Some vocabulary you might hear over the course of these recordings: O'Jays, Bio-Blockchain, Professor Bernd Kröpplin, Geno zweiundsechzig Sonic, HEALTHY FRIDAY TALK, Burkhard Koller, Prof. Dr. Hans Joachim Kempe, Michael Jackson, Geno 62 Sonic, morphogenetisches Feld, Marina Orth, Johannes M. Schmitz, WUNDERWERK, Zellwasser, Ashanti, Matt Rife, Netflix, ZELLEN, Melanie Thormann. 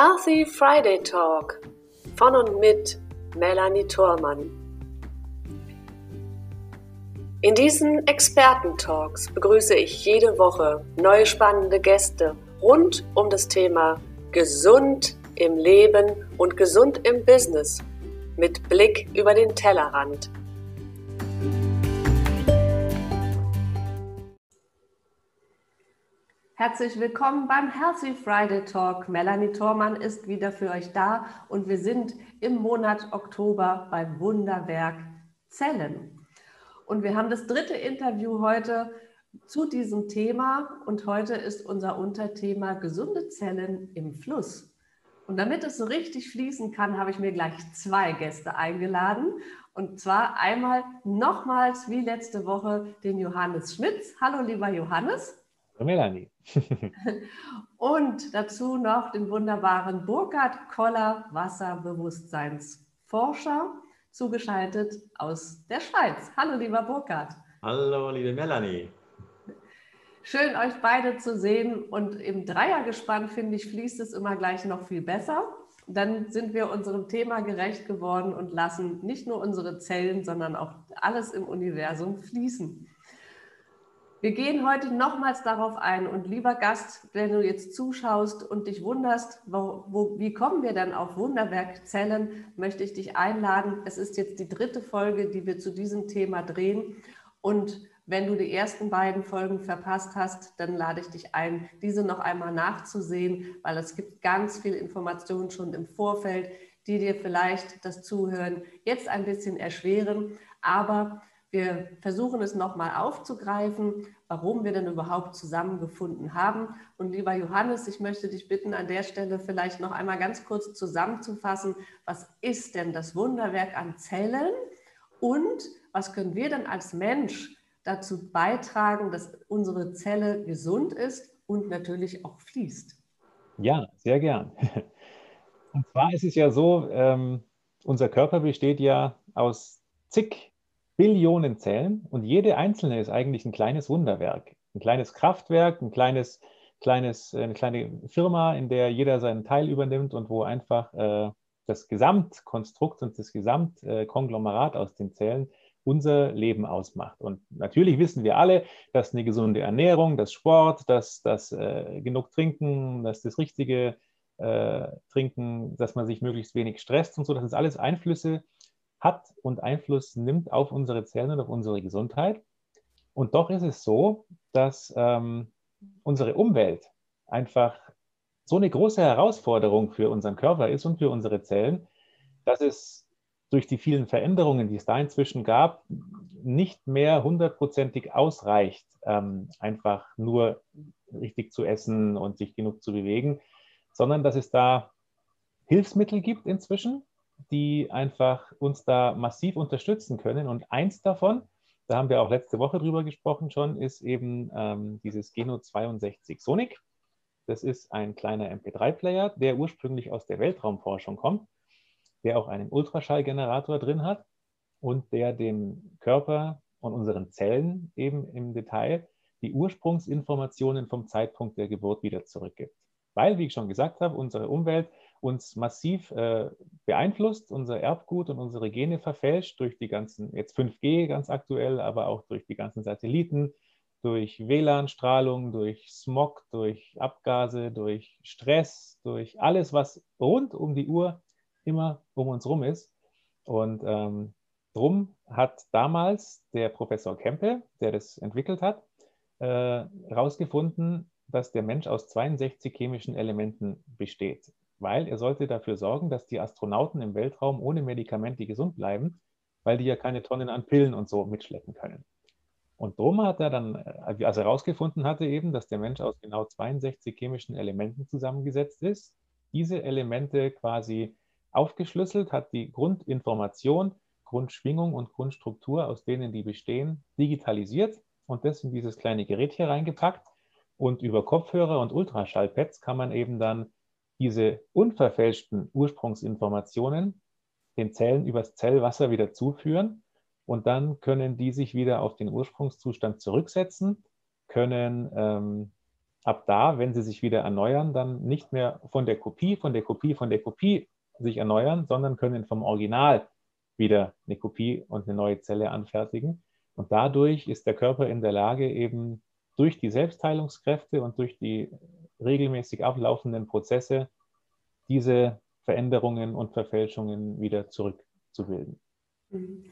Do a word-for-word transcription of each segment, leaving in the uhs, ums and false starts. HEALTHY FRIDAY TALK von und mit Melanie Thormann. In diesen Experten-Talks begrüße ich jede Woche neue spannende Gäste rund um das Thema Gesund im Leben und gesund im Business mit Blick über den Tellerrand. Herzlich willkommen beim Healthy Friday Talk. Melanie Thormann ist wieder für euch da und wir sind im Monat Oktober beim Wunderwerk Zellen. Und wir haben das dritte Interview heute zu diesem Thema und heute ist unser Unterthema gesunde Zellen im Fluss. Und damit es so richtig fließen kann, habe ich mir gleich zwei Gäste eingeladen. Und zwar einmal nochmals wie letzte Woche den Johannes Schmitz. Hallo lieber Johannes. Hallo Melanie. Und dazu noch den wunderbaren Burkhard Koller, Wasser-Bewusstseinsforscher, zugeschaltet aus der Schweiz. Hallo, lieber Burkhard. Hallo, liebe Melanie. Schön, euch beide zu sehen und im Dreiergespann, finde ich, fließt es immer gleich noch viel besser. Dann sind wir unserem Thema gerecht geworden und lassen nicht nur unsere Zellen, sondern auch alles im Universum fließen. Wir gehen heute nochmals darauf ein und lieber Gast, wenn du jetzt zuschaust und dich wunderst, wo, wo, wie kommen wir dann auf Wunderwerk Zellen, möchte ich dich einladen. Es ist jetzt die dritte Folge, die wir zu diesem Thema drehen und wenn du die ersten beiden Folgen verpasst hast, dann lade ich dich ein, diese noch einmal nachzusehen, weil es gibt ganz viel Information schon im Vorfeld, die dir vielleicht das Zuhören jetzt ein bisschen erschweren, aber wir versuchen es nochmal aufzugreifen, warum wir denn überhaupt zusammengefunden haben. Und lieber Johannes, ich möchte dich bitten, an der Stelle vielleicht noch einmal ganz kurz zusammenzufassen, was ist denn das Wunderwerk an Zellen und was können wir denn als Mensch dazu beitragen, dass unsere Zelle gesund ist und natürlich auch fließt? Ja, sehr gern. Und zwar ist es ja so, ähm, unser Körper besteht ja aus zig Billionen Zellen und jede einzelne ist eigentlich ein kleines Wunderwerk, ein kleines Kraftwerk, ein kleines, kleines, eine kleine Firma, in der jeder seinen Teil übernimmt und wo einfach äh, das Gesamtkonstrukt und das Gesamtkonglomerat aus den Zellen unser Leben ausmacht. Und natürlich wissen wir alle, dass eine gesunde Ernährung, dass Sport, dass, dass äh, genug Trinken, dass das richtige äh, Trinken, dass man sich möglichst wenig stresst und so, das ist alles Einflüsse hat und Einfluss nimmt auf unsere Zellen und auf unsere Gesundheit. Und doch ist es so, dass ähm, unsere Umwelt einfach so eine große Herausforderung für unseren Körper ist und für unsere Zellen, dass es durch die vielen Veränderungen, die es da inzwischen gab, nicht mehr hundertprozentig ausreicht, ähm, einfach nur richtig zu essen und sich genug zu bewegen, sondern dass es da Hilfsmittel gibt inzwischen, die einfach uns da massiv unterstützen können. Und eins davon, da haben wir auch letzte Woche drüber gesprochen schon, ist eben ähm, dieses Geno zweiundsechzig Sonic. Das ist ein kleiner M P drei Player, der ursprünglich aus der Weltraumforschung kommt, der auch einen Ultraschallgenerator drin hat und der dem Körper und unseren Zellen eben im Detail die Ursprungsinformationen vom Zeitpunkt der Geburt wieder zurückgibt. Weil, wie ich schon gesagt habe, unsere Umwelt uns massiv äh, beeinflusst, unser Erbgut und unsere Gene verfälscht durch die ganzen, jetzt fünf G ganz aktuell, aber auch durch die ganzen Satelliten, durch W L A N-Strahlung, durch Smog, durch Abgase, durch Stress, durch alles, was rund um die Uhr immer um uns rum ist. Und ähm, drum hat damals der Professor Kempe, der das entwickelt hat, äh, herausgefunden, dass der Mensch aus zweiundsechzig chemischen Elementen besteht, weil er sollte dafür sorgen, dass die Astronauten im Weltraum ohne Medikamente gesund bleiben, weil die ja keine Tonnen an Pillen und so mitschleppen können. Und drum hat er dann, als er herausgefunden hatte eben, dass der Mensch aus genau zweiundsechzig chemischen Elementen zusammengesetzt ist, diese Elemente quasi aufgeschlüsselt, hat die Grundinformation, Grundschwingung und Grundstruktur, aus denen die bestehen, digitalisiert und das in dieses kleine Gerät hier reingepackt. Und über Kopfhörer und Ultraschallpads kann man eben dann diese unverfälschten Ursprungsinformationen den Zellen übers Zellwasser wieder zuführen und dann können die sich wieder auf den Ursprungszustand zurücksetzen, können ähm, ab da, wenn sie sich wieder erneuern, dann nicht mehr von der Kopie, von der Kopie, von der Kopie sich erneuern, sondern können vom Original wieder eine Kopie und eine neue Zelle anfertigen. Und dadurch ist der Körper in der Lage, eben durch die Selbstheilungskräfte und durch die regelmäßig ablaufenden Prozesse diese Veränderungen und Verfälschungen wieder zurückzubilden. Mhm.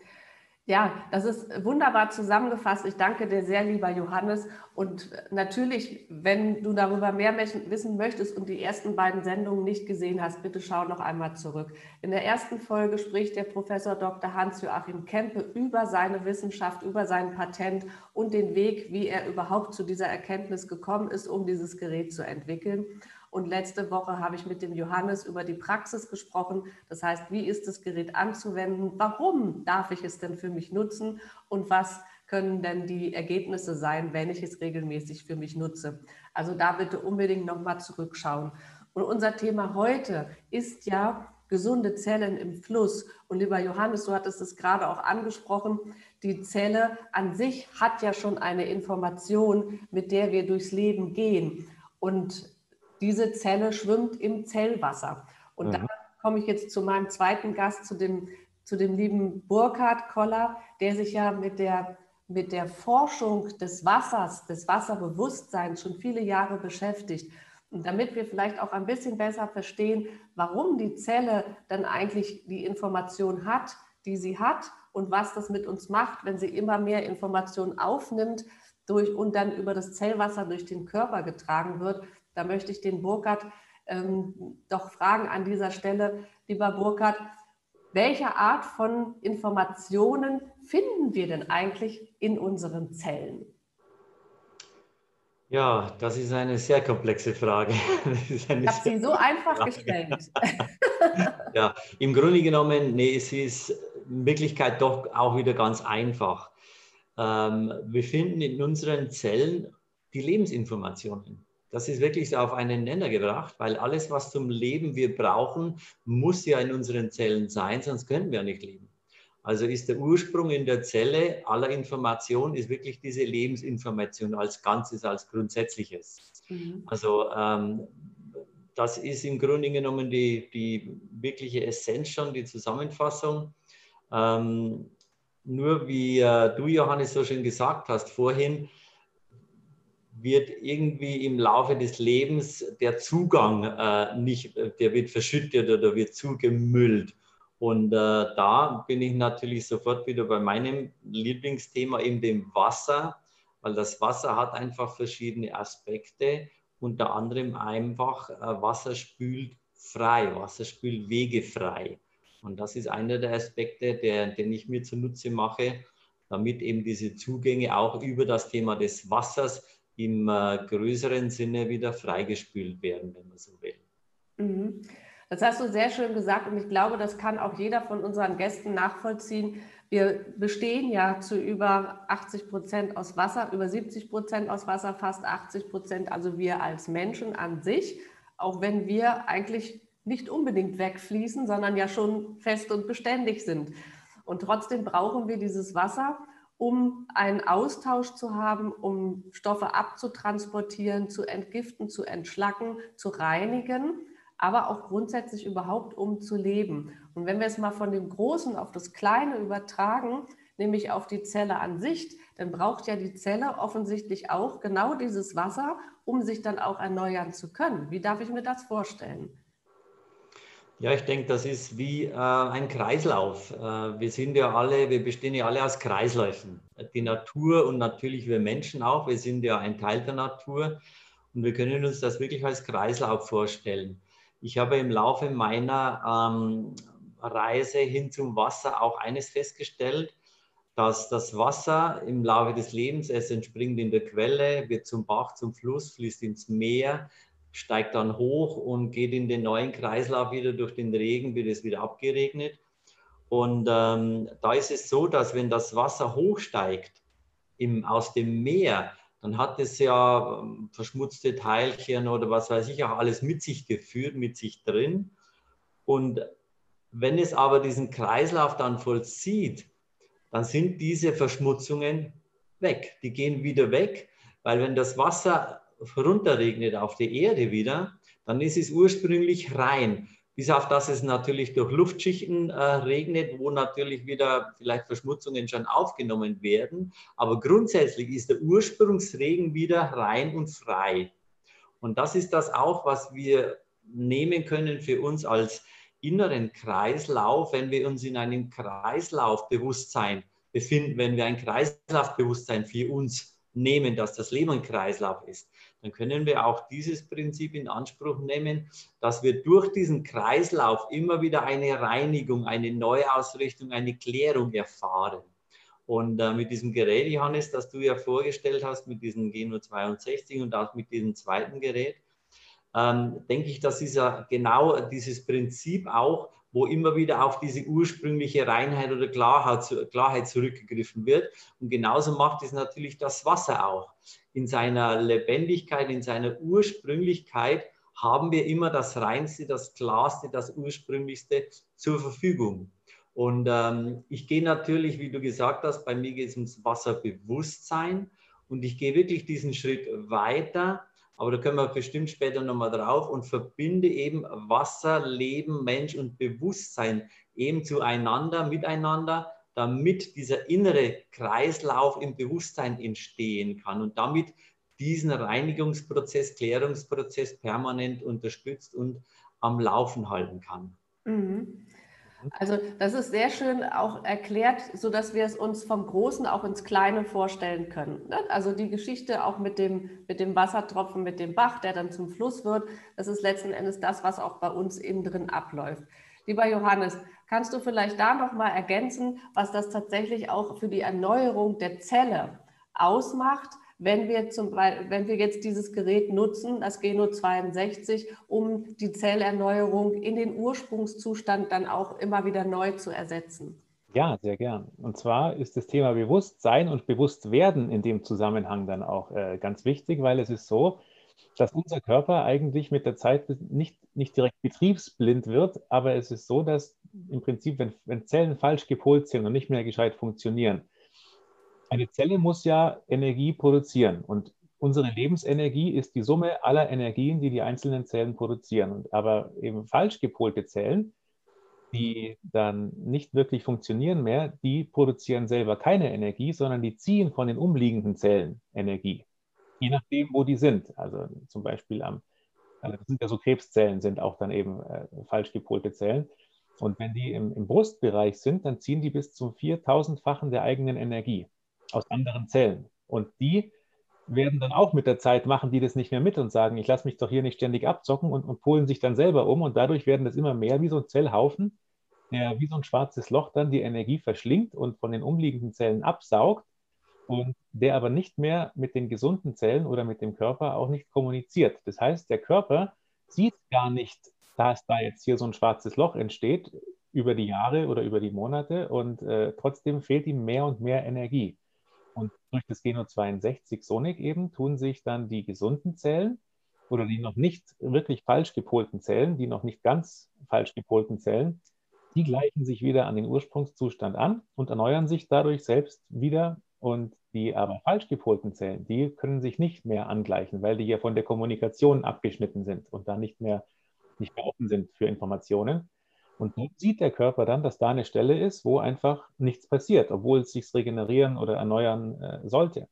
Ja, das ist wunderbar zusammengefasst. Ich danke dir sehr, lieber Johannes. Und natürlich, wenn du darüber mehr wissen möchtest und die ersten beiden Sendungen nicht gesehen hast, bitte schau noch einmal zurück. In der ersten Folge spricht der Professor Doktor Hans Joachim Kempe über seine Wissenschaft, über sein Patent und den Weg, wie er überhaupt zu dieser Erkenntnis gekommen ist, um dieses Gerät zu entwickeln. Und letzte Woche habe ich mit dem Johannes über die Praxis gesprochen. Das heißt, wie ist das Gerät anzuwenden? Warum darf ich es denn für mich nutzen? Und was können denn die Ergebnisse sein, wenn ich es regelmäßig für mich nutze? Also da bitte unbedingt nochmal zurückschauen. Und unser Thema heute ist ja gesunde Zellen im Fluss. Und lieber Johannes, du hattest es gerade auch angesprochen, die Zelle an sich hat ja schon eine Information, mit der wir durchs Leben gehen. Und diese Zelle schwimmt im Zellwasser. Und mhm. da komme ich jetzt zu meinem zweiten Gast, zu dem, zu dem lieben Burkhard Koller, der sich ja mit der, mit der Forschung des Wassers, des Wasserbewusstseins schon viele Jahre beschäftigt. Und damit wir vielleicht auch ein bisschen besser verstehen, warum die Zelle dann eigentlich die Information hat, die sie hat und was das mit uns macht, wenn sie immer mehr Informationen aufnimmt durch, und dann über das Zellwasser durch den Körper getragen wird, da möchte ich den Burkhard ähm, doch fragen an dieser Stelle, lieber Burkhard, welche Art von Informationen finden wir denn eigentlich in unseren Zellen? Ja, das ist eine sehr komplexe Frage. Ich habe sie so einfach Frage. gestellt. Ja, im Grunde genommen, nee, es ist in Wirklichkeit doch auch wieder ganz einfach. Ähm, wir finden in unseren Zellen die Lebensinformationen. Das ist wirklich auf einen Nenner gebracht, weil alles, was zum Leben wir brauchen, muss ja in unseren Zellen sein, sonst können wir ja nicht leben. Also ist der Ursprung in der Zelle aller Information, ist wirklich diese Lebensinformation als Ganzes, als Grundsätzliches. Mhm. Also ähm, das ist im Grunde genommen die, die wirkliche Essenz schon, die Zusammenfassung. Ähm, nur wie äh, du, Johannes, so schön gesagt hast vorhin, wird irgendwie im Laufe des Lebens der Zugang äh, nicht, der wird verschüttet oder wird zugemüllt. Und äh, da bin ich natürlich sofort wieder bei meinem Lieblingsthema, eben dem Wasser, weil das Wasser hat einfach verschiedene Aspekte, unter anderem einfach äh, Wasser spült frei, Wasser spült Wege frei. Und das ist einer der Aspekte, der, den ich mir zunutze mache, damit eben diese Zugänge auch über das Thema des Wassers im äh, größeren Sinne wieder freigespült werden, wenn man so will. Mhm. Das hast du sehr schön gesagt und ich glaube, das kann auch jeder von unseren Gästen nachvollziehen. Wir bestehen ja zu über achtzig Prozent aus Wasser, über siebzig Prozent aus Wasser, fast achtzig Prozent, also wir als Menschen an sich, auch wenn wir eigentlich nicht unbedingt wegfließen, sondern ja schon fest und beständig sind. Und trotzdem brauchen wir dieses Wasser, um einen Austausch zu haben, um Stoffe abzutransportieren, zu entgiften, zu entschlacken, zu reinigen, aber auch grundsätzlich überhaupt, um zu leben. Und wenn wir es mal von dem Großen auf das Kleine übertragen, nämlich auf die Zelle an sich, dann braucht ja die Zelle offensichtlich auch genau dieses Wasser, um sich dann auch erneuern zu können. Wie darf ich mir das vorstellen? Ja, ich denke, das ist wie äh, ein Kreislauf. Äh, wir sind ja alle, wir bestehen ja alle aus Kreisläufen. Die Natur und natürlich wir Menschen auch, wir sind ja ein Teil der Natur und wir können uns das wirklich als Kreislauf vorstellen. Ich habe im Laufe meiner ähm, Reise hin zum Wasser auch eines festgestellt, dass das Wasser im Laufe des Lebens, es entspringt in der Quelle, wird zum Bach, zum Fluss, fließt ins Meer, steigt dann hoch und geht in den neuen Kreislauf wieder durch den Regen, wird es wieder abgeregnet. Und ähm, da ist es so, dass wenn das Wasser hochsteigt im, aus dem Meer, dann hat es ja ähm, verschmutzte Teilchen oder was weiß ich auch alles mit sich geführt, mit sich drin. Und wenn es aber diesen Kreislauf dann vollzieht, dann sind diese Verschmutzungen weg. Die gehen wieder weg, weil wenn das Wasser runterregnet auf die Erde wieder, dann ist es ursprünglich rein. Bis auf das es natürlich durch Luftschichten äh, regnet, wo natürlich wieder vielleicht Verschmutzungen schon aufgenommen werden. Aber grundsätzlich ist der Ursprungsregen wieder rein und frei. Und das ist das auch, was wir nehmen können für uns als inneren Kreislauf, wenn wir uns in einem Kreislaufbewusstsein befinden, wenn wir ein Kreislaufbewusstsein für uns nehmen, dass das Leben ein Kreislauf ist, dann können wir auch dieses Prinzip in Anspruch nehmen, dass wir durch diesen Kreislauf immer wieder eine Reinigung, eine Neuausrichtung, eine Klärung erfahren. Und äh, mit diesem Gerät, Johannes, das du ja vorgestellt hast, mit diesem Geno zweiundsechzig und auch mit diesem zweiten Gerät, ähm, denke ich, das ist ja genau dieses Prinzip auch, wo immer wieder auf diese ursprüngliche Reinheit oder Klarheit, Klarheit zurückgegriffen wird. Und genauso macht es natürlich das Wasser auch. In seiner Lebendigkeit, in seiner Ursprünglichkeit haben wir immer das Reinste, das Klarste, das Ursprünglichste zur Verfügung. Und ähm, ich gehe natürlich, wie du gesagt hast, bei mir geht es ums Wasserbewusstsein. Und ich gehe wirklich diesen Schritt weiter. Aber da können wir bestimmt später nochmal drauf und verbinde eben Wasser, Leben, Mensch und Bewusstsein eben zueinander, miteinander, damit dieser innere Kreislauf im Bewusstsein entstehen kann und damit diesen Reinigungsprozess, Klärungsprozess permanent unterstützt und am Laufen halten kann. Mhm. Also das ist sehr schön auch erklärt, sodass wir es uns vom Großen auch ins Kleine vorstellen können. Also die Geschichte auch mit dem, mit dem Wassertropfen, mit dem Bach, der dann zum Fluss wird, das ist letzten Endes das, was auch bei uns innen drin abläuft. Lieber Johannes, kannst du vielleicht da nochmal ergänzen, was das tatsächlich auch für die Erneuerung der Zelle ausmacht, wenn wir, zum Beispiel, wenn wir jetzt dieses Gerät nutzen, das Geno zweiundsechzig, um die Zellerneuerung in den Ursprungszustand dann auch immer wieder neu zu ersetzen? Ja, sehr gern. Und zwar ist das Thema Bewusstsein und Bewusstwerden in dem Zusammenhang dann auch äh, ganz wichtig, weil es ist so, dass unser Körper eigentlich mit der Zeit nicht, nicht direkt betriebsblind wird, aber es ist so, dass im Prinzip, wenn, wenn Zellen falsch gepolt sind und nicht mehr gescheit funktionieren, eine Zelle muss ja Energie produzieren und unsere Lebensenergie ist die Summe aller Energien, die die einzelnen Zellen produzieren. Und aber eben falsch gepolte Zellen, die dann nicht wirklich funktionieren mehr, die produzieren selber keine Energie, sondern die ziehen von den umliegenden Zellen Energie, je nachdem, wo die sind. Also zum Beispiel am, also das sind ja so Krebszellen, sind auch dann eben äh, falsch gepolte Zellen. Und wenn die im, im Brustbereich sind, dann ziehen die bis zum viertausendfachen der eigenen Energie aus anderen Zellen. Und die werden dann auch mit der Zeit, machen die das nicht mehr mit und sagen, ich lasse mich doch hier nicht ständig abzocken und, und polen sich dann selber um. Und dadurch werden das immer mehr wie so ein Zellhaufen, der wie so ein schwarzes Loch dann die Energie verschlingt und von den umliegenden Zellen absaugt und der aber nicht mehr mit den gesunden Zellen oder mit dem Körper auch nicht kommuniziert. Das heißt, der Körper sieht gar nicht, dass da jetzt hier so ein schwarzes Loch entsteht über die Jahre oder über die Monate und äh, trotzdem fehlt ihm mehr und mehr Energie. Und durch das Geno zweiundsechzig Sonic eben tun sich dann die gesunden Zellen oder die noch nicht wirklich falsch gepolten Zellen, die noch nicht ganz falsch gepolten Zellen, die gleichen sich wieder an den Ursprungszustand an und erneuern sich dadurch selbst wieder. Und die aber falsch gepolten Zellen, die können sich nicht mehr angleichen, weil die ja von der Kommunikation abgeschnitten sind und da nicht mehr, nicht mehr offen sind für Informationen. Und so sieht der Körper dann, dass da eine Stelle ist, wo einfach nichts passiert, obwohl es sich regenerieren oder erneuern äh, sollte.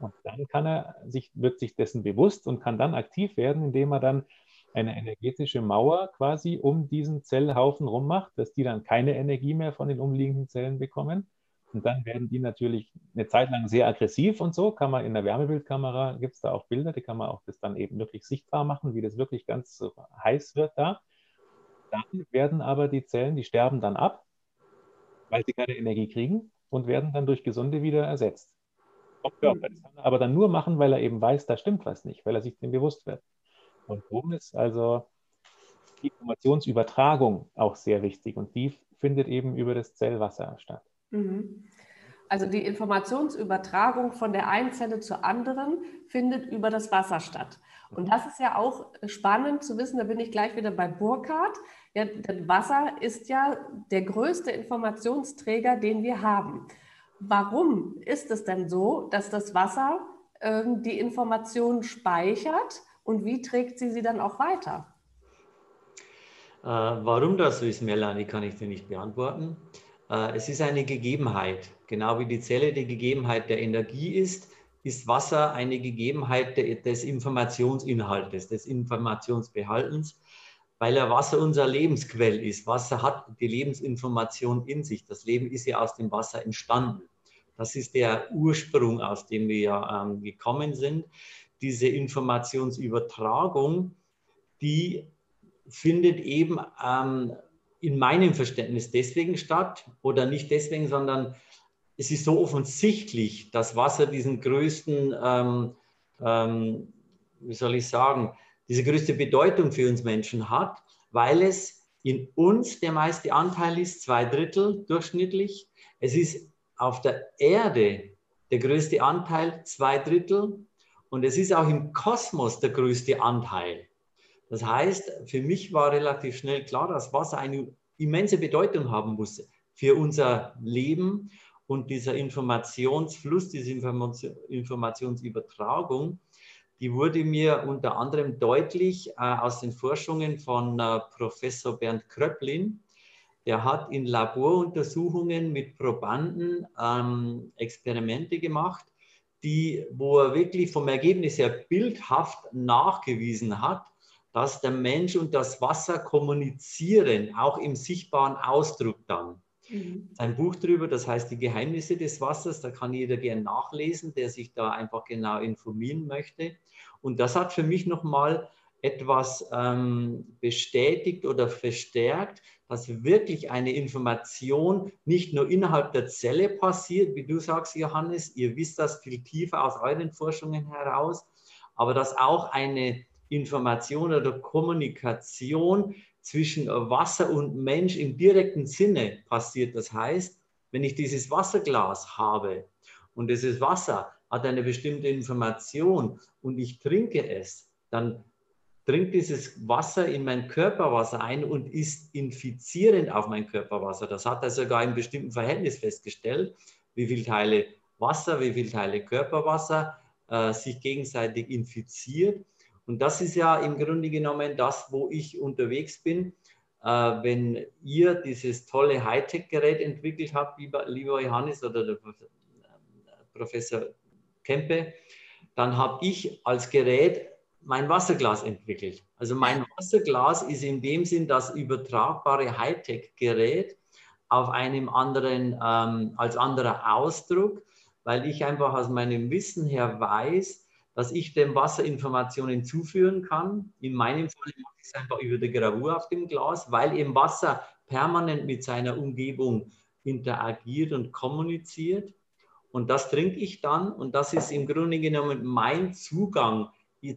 Und dann kann er sich, wird sich dessen bewusst und kann dann aktiv werden, indem er dann eine energetische Mauer quasi um diesen Zellhaufen rum macht, dass die dann keine Energie mehr von den umliegenden Zellen bekommen. Und dann werden die natürlich eine Zeit lang sehr aggressiv und so, kann man in der Wärmebildkamera, gibt es da auch Bilder, die kann man auch das dann eben wirklich sichtbar machen, wie das wirklich ganz heiß wird da. Dann werden aber die Zellen, die sterben dann ab, weil sie keine Energie kriegen und werden dann durch Gesunde wieder ersetzt. Das kann er aber dann nur machen, weil er eben weiß, da stimmt was nicht, weil er sich dem bewusst wird. Und darum ist also die Informationsübertragung auch sehr wichtig und die findet eben über das Zellwasser statt. Also die Informationsübertragung von der einen Zelle zur anderen findet über das Wasser statt. Und das ist ja auch spannend zu wissen, da bin ich gleich wieder bei Burkhard. Ja, denn Wasser ist ja der größte Informationsträger, den wir haben. Warum ist es denn so, dass das Wasser ähm, die Informationen speichert und wie trägt sie sie dann auch weiter? Äh, warum das so ist, Melanie, kann ich dir nicht beantworten. Äh, es ist eine Gegebenheit. Genau wie die Zelle die Gegebenheit der Energie ist, ist Wasser eine Gegebenheit de, des Informationsinhaltes, des Informationsbehaltens, weil ja Wasser unser Lebensquell ist. Wasser hat die Lebensinformation in sich. Das Leben ist ja aus dem Wasser entstanden. Das ist der Ursprung, aus dem wir ja ähm, gekommen sind. Diese Informationsübertragung, die findet eben ähm, in meinem Verständnis deswegen statt, oder nicht deswegen, sondern es ist so offensichtlich, dass Wasser diesen größten, ähm, ähm, wie soll ich sagen, diese größte Bedeutung für uns Menschen hat, weil es in uns der meiste Anteil ist, zwei Drittel durchschnittlich. Es ist auf der Erde der größte Anteil, zwei Drittel. Und es ist auch im Kosmos der größte Anteil. Das heißt, für mich war relativ schnell klar, dass Wasser eine immense Bedeutung haben muss für unser Leben. Und dieser Informationsfluss, diese Informationsübertragung, die wurde mir unter anderem deutlich äh, aus den Forschungen von äh, Professor Bernd Kröpplin. Der hat in Laboruntersuchungen mit Probanden ähm, Experimente gemacht, die, wo er wirklich vom Ergebnis her bildhaft nachgewiesen hat, dass der Mensch und das Wasser kommunizieren, auch im sichtbaren Ausdruck dann. Mhm. Ein Buch darüber, das heißt Die Geheimnisse des Wassers, da kann jeder gerne nachlesen, der sich da einfach genau informieren möchte. Und das hat für mich nochmal etwas ähm, bestätigt oder verstärkt, dass wirklich eine Information nicht nur innerhalb der Zelle passiert, wie du sagst, Johannes, ihr wisst das viel tiefer aus euren Forschungen heraus, aber dass auch eine Information oder Kommunikation zwischen Wasser und Mensch im direkten Sinne passiert. Das heißt, wenn ich dieses Wasserglas habe und dieses Wasser hat eine bestimmte Information und ich trinke es, dann trinkt dieses Wasser in mein Körperwasser ein und ist infizierend auf mein Körperwasser. Das hat er sogar in bestimmten Verhältnis festgestellt, wie viele Teile Wasser, wie viele Teile Körperwasser äh, sich gegenseitig infiziert. Und das ist ja im Grunde genommen das, wo ich unterwegs bin. Äh, wenn ihr dieses tolle Hightech-Gerät entwickelt habt, lieber, lieber Johannes oder der Prof. Professor Kempe, dann habe ich als Gerät mein Wasserglas entwickelt. Also mein Wasserglas ist in dem Sinn das übertragbare Hightech-Gerät auf einem anderen, ähm, als anderer Ausdruck, weil ich einfach aus meinem Wissen her weiß, dass ich dem Wasser Informationen zuführen kann. In meinem Fall mache ich es einfach über die Gravur auf dem Glas, weil eben Wasser permanent mit seiner Umgebung interagiert und kommuniziert. Und das trinke ich dann. Und das ist im Grunde genommen mein Zugang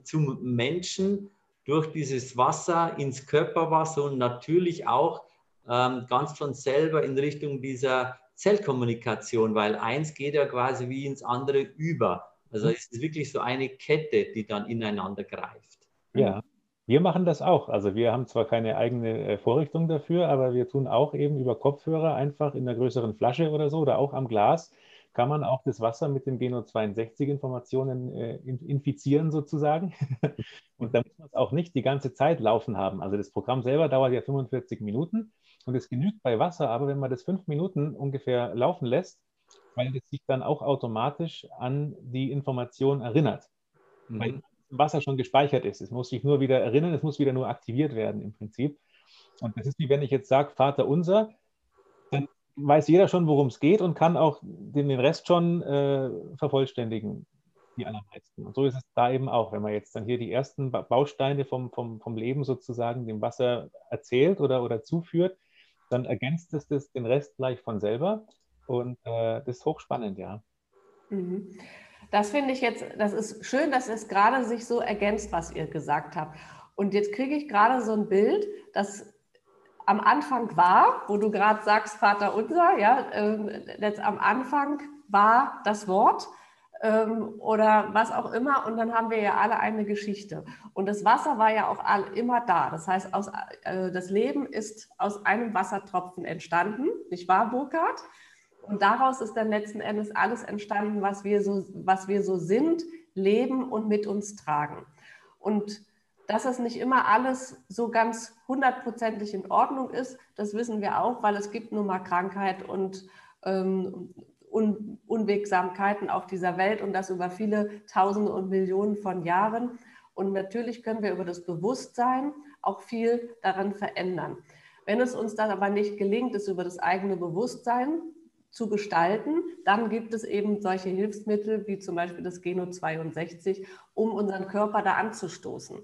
zum Menschen durch dieses Wasser ins Körperwasser und natürlich auch ähm, ganz von selber in Richtung dieser Zellkommunikation, weil eins geht ja quasi wie ins andere über. Also es ist wirklich so eine Kette, die dann ineinander greift. Ja, wir machen das auch. Also wir haben zwar keine eigene Vorrichtung dafür, aber wir tun auch eben über Kopfhörer einfach in einer größeren Flasche oder so oder auch am Glas kann man auch das Wasser mit den Geno zweiundsechzig Informationen äh, infizieren sozusagen. Und da muss man es auch nicht die ganze Zeit laufen haben. Also das Programm selber dauert ja fünfundvierzig Minuten und es genügt bei Wasser, aber wenn man das fünf Minuten ungefähr laufen lässt, weil es sich dann auch automatisch an die Information erinnert, mhm. weil Wasser schon gespeichert ist. Es muss sich nur wieder erinnern, es muss wieder nur aktiviert werden im Prinzip. Und das ist wie wenn ich jetzt sage, Vater unser, dann weiß jeder schon, worum es geht und kann auch den, den Rest schon äh, vervollständigen, die allermeisten. Und so ist es da eben auch, wenn man jetzt dann hier die ersten Bausteine vom, vom, vom Leben sozusagen dem Wasser erzählt oder, oder zuführt, dann ergänzt es das den Rest gleich von selber. Und äh, das ist hochspannend, ja. Das finde ich jetzt, das ist schön, dass es gerade sich so ergänzt, was ihr gesagt habt. Und jetzt kriege ich gerade so ein Bild, das am Anfang war, wo du gerade sagst, Vater unser, ja, äh, jetzt am Anfang war das Wort äh, oder was auch immer. Und dann haben wir ja alle eine Geschichte. Und das Wasser war ja auch all, immer da. Das heißt, aus, äh, das Leben ist aus einem Wassertropfen entstanden, nicht wahr, Burkhard? Und daraus ist dann letzten Endes alles entstanden, was wir so, was wir so sind leben und mit uns tragen. Und dass es nicht immer alles so ganz hundertprozentig in Ordnung ist, das wissen wir auch, weil es gibt nun mal Krankheit und ähm, Un Unwegsamkeiten auf dieser Welt und das über viele Tausende und Millionen von Jahren. Und natürlich können wir über das Bewusstsein auch viel daran verändern. Wenn es uns dann aber nicht gelingt, es über das eigene Bewusstsein zu gestalten, dann gibt es eben solche Hilfsmittel wie zum Beispiel das Geno zweiundsechzig, um unseren Körper da anzustoßen.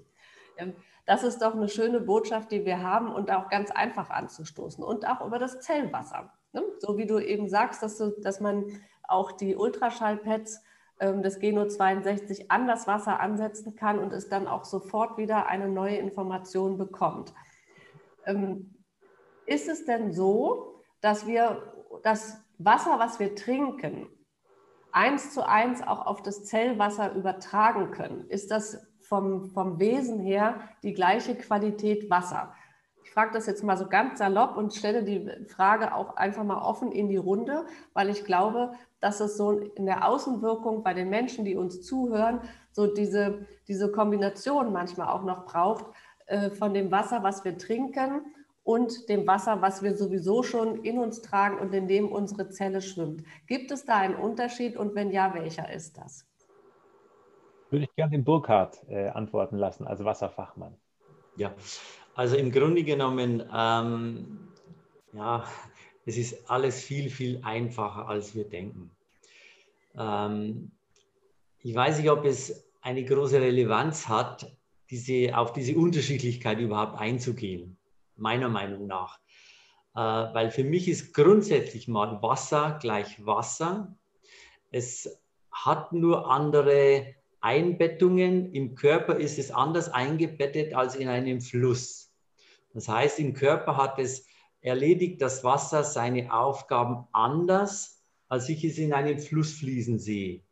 Das ist doch eine schöne Botschaft, die wir haben und auch ganz einfach anzustoßen und auch über das Zellwasser. So wie du eben sagst, dass, du, dass man auch die Ultraschallpads ähm, des Geno zweiundsechzig an das Wasser ansetzen kann und es dann auch sofort wieder eine neue Information bekommt. Ähm, ist es denn so, dass wir das Wasser, was wir trinken, eins zu eins auch auf das Zellwasser übertragen können? Ist das vom, vom Wesen her die gleiche Qualität Wasser? Ich frage das jetzt mal so ganz salopp und stelle die Frage auch einfach mal offen in die Runde, weil ich glaube, dass es so in der Außenwirkung bei den Menschen, die uns zuhören, so diese, diese Kombination manchmal auch noch braucht äh, von dem Wasser, was wir trinken und dem Wasser, was wir sowieso schon in uns tragen und in dem unsere Zelle schwimmt. Gibt es da einen Unterschied und wenn ja, welcher ist das? Würde ich gerne den Burkhard äh, antworten lassen, also Wasserfachmann. Ja. Also im Grunde genommen, ähm, ja, es ist alles viel, viel einfacher, als wir denken. Ähm, ich weiß nicht, ob es eine große Relevanz hat, diese, auf diese Unterschiedlichkeit überhaupt einzugehen, meiner Meinung nach. Äh, weil für mich ist grundsätzlich mal Wasser gleich Wasser. Es hat nur andere Einbettungen. Im Körper ist es anders eingebettet als in einem Fluss. Das heißt, im Körper hat es erledigt, das Wasser seine Aufgaben anders, als ich es in einem Fluss fließen sehe.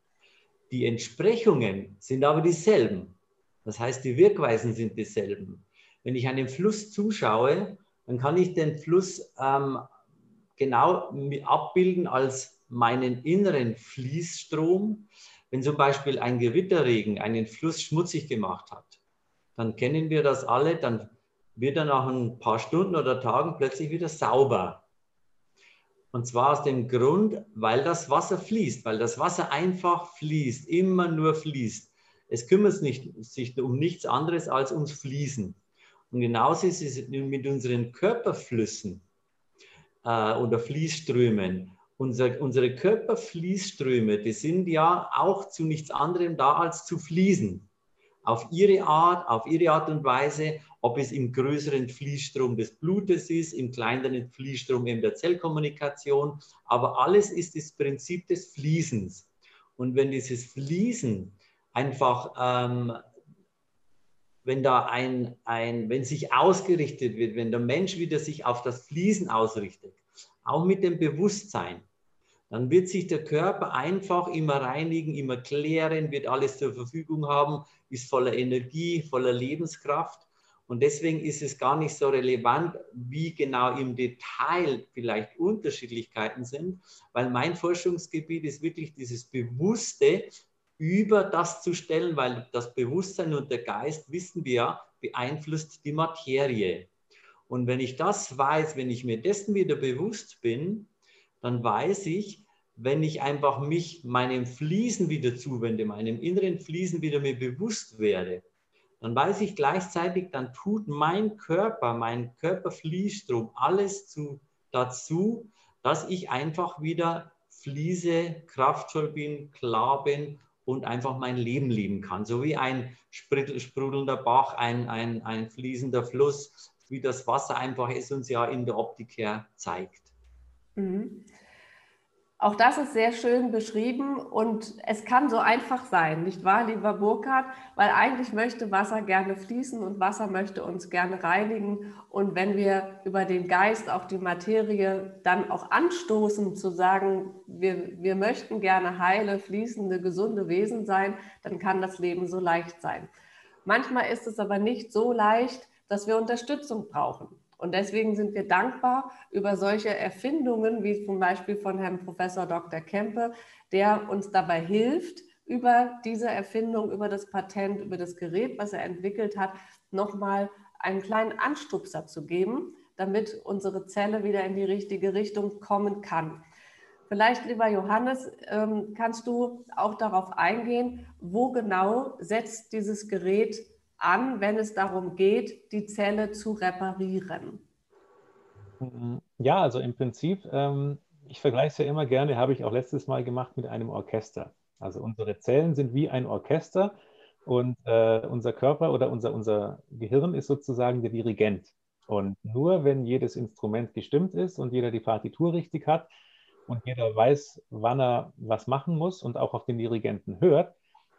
Die Entsprechungen sind aber dieselben. Das heißt, die Wirkweisen sind dieselben. Wenn ich einem Fluss zuschaue, dann kann ich den Fluss ähm, genau abbilden als meinen inneren Fließstrom. Wenn zum Beispiel ein Gewitterregen einen Fluss schmutzig gemacht hat, dann kennen wir das alle, dann wird er nach ein paar Stunden oder Tagen plötzlich wieder sauber. Und zwar aus dem Grund, weil das Wasser fließt, weil das Wasser einfach fließt, immer nur fließt. Es kümmert sich um nichts anderes als ums Fließen. Und genauso ist es mit unseren Körperflüssen äh, oder Fließströmen. Unser, unsere Körperfließströme, die sind ja auch zu nichts anderem da, als zu fließen. Auf ihre Art, auf ihre Art und Weise, ob es im größeren Fließstrom des Blutes ist, im kleineren Fließstrom eben der Zellkommunikation, aber alles ist das Prinzip des Fließens. Und wenn dieses Fließen einfach, ähm, wenn da ein, ein, wenn sich ausgerichtet wird, wenn der Mensch wieder sich auf das Fließen ausrichtet, auch mit dem Bewusstsein, dann wird sich der Körper einfach immer reinigen, immer klären, wird alles zur Verfügung haben, ist voller Energie, voller Lebenskraft. Und deswegen ist es gar nicht so relevant, wie genau im Detail vielleicht Unterschiedlichkeiten sind, weil mein Forschungsgebiet ist wirklich dieses Bewusste über das zu stellen, weil das Bewusstsein und der Geist, wissen wir, beeinflusst die Materie. Und wenn ich das weiß, wenn ich mir dessen wieder bewusst bin, dann weiß ich, wenn ich einfach mich meinem Fließen wieder zuwende, meinem inneren Fließen wieder mir bewusst werde, dann weiß ich gleichzeitig, dann tut mein Körper, mein Körperfließstrom alles zu, dazu, dass ich einfach wieder fließe, kraftvoll bin, klar bin und einfach mein Leben leben kann. So wie ein sprudelnder Bach, ein, ein, ein fließender Fluss, wie das Wasser einfach es uns ja in der Optik her zeigt. Mhm. Auch das ist sehr schön beschrieben und es kann so einfach sein, nicht wahr, lieber Burkhard? Weil eigentlich möchte Wasser gerne fließen und Wasser möchte uns gerne reinigen. Und wenn wir über den Geist auf die Materie dann auch anstoßen, zu sagen, wir, wir möchten gerne heile, fließende, gesunde Wesen sein, dann kann das Leben so leicht sein. Manchmal ist es aber nicht so leicht, dass wir Unterstützung brauchen. Und deswegen sind wir dankbar über solche Erfindungen, wie zum Beispiel von Herrn Professor Doktor Kempe, der uns dabei hilft, über diese Erfindung, über das Patent, über das Gerät, was er entwickelt hat, nochmal einen kleinen Anstupser zu geben, damit unsere Zelle wieder in die richtige Richtung kommen kann. Vielleicht, lieber Johannes, kannst du auch darauf eingehen, wo genau setzt dieses Gerät an, wenn es darum geht, die Zelle zu reparieren? Ja, also im Prinzip, ich vergleiche es ja immer gerne, habe ich auch letztes Mal gemacht, mit einem Orchester. Also unsere Zellen sind wie ein Orchester und unser Körper oder unser, unser Gehirn ist sozusagen der Dirigent. Und nur wenn jedes Instrument gestimmt ist und jeder die Partitur richtig hat und jeder weiß, wann er was machen muss und auch auf den Dirigenten hört,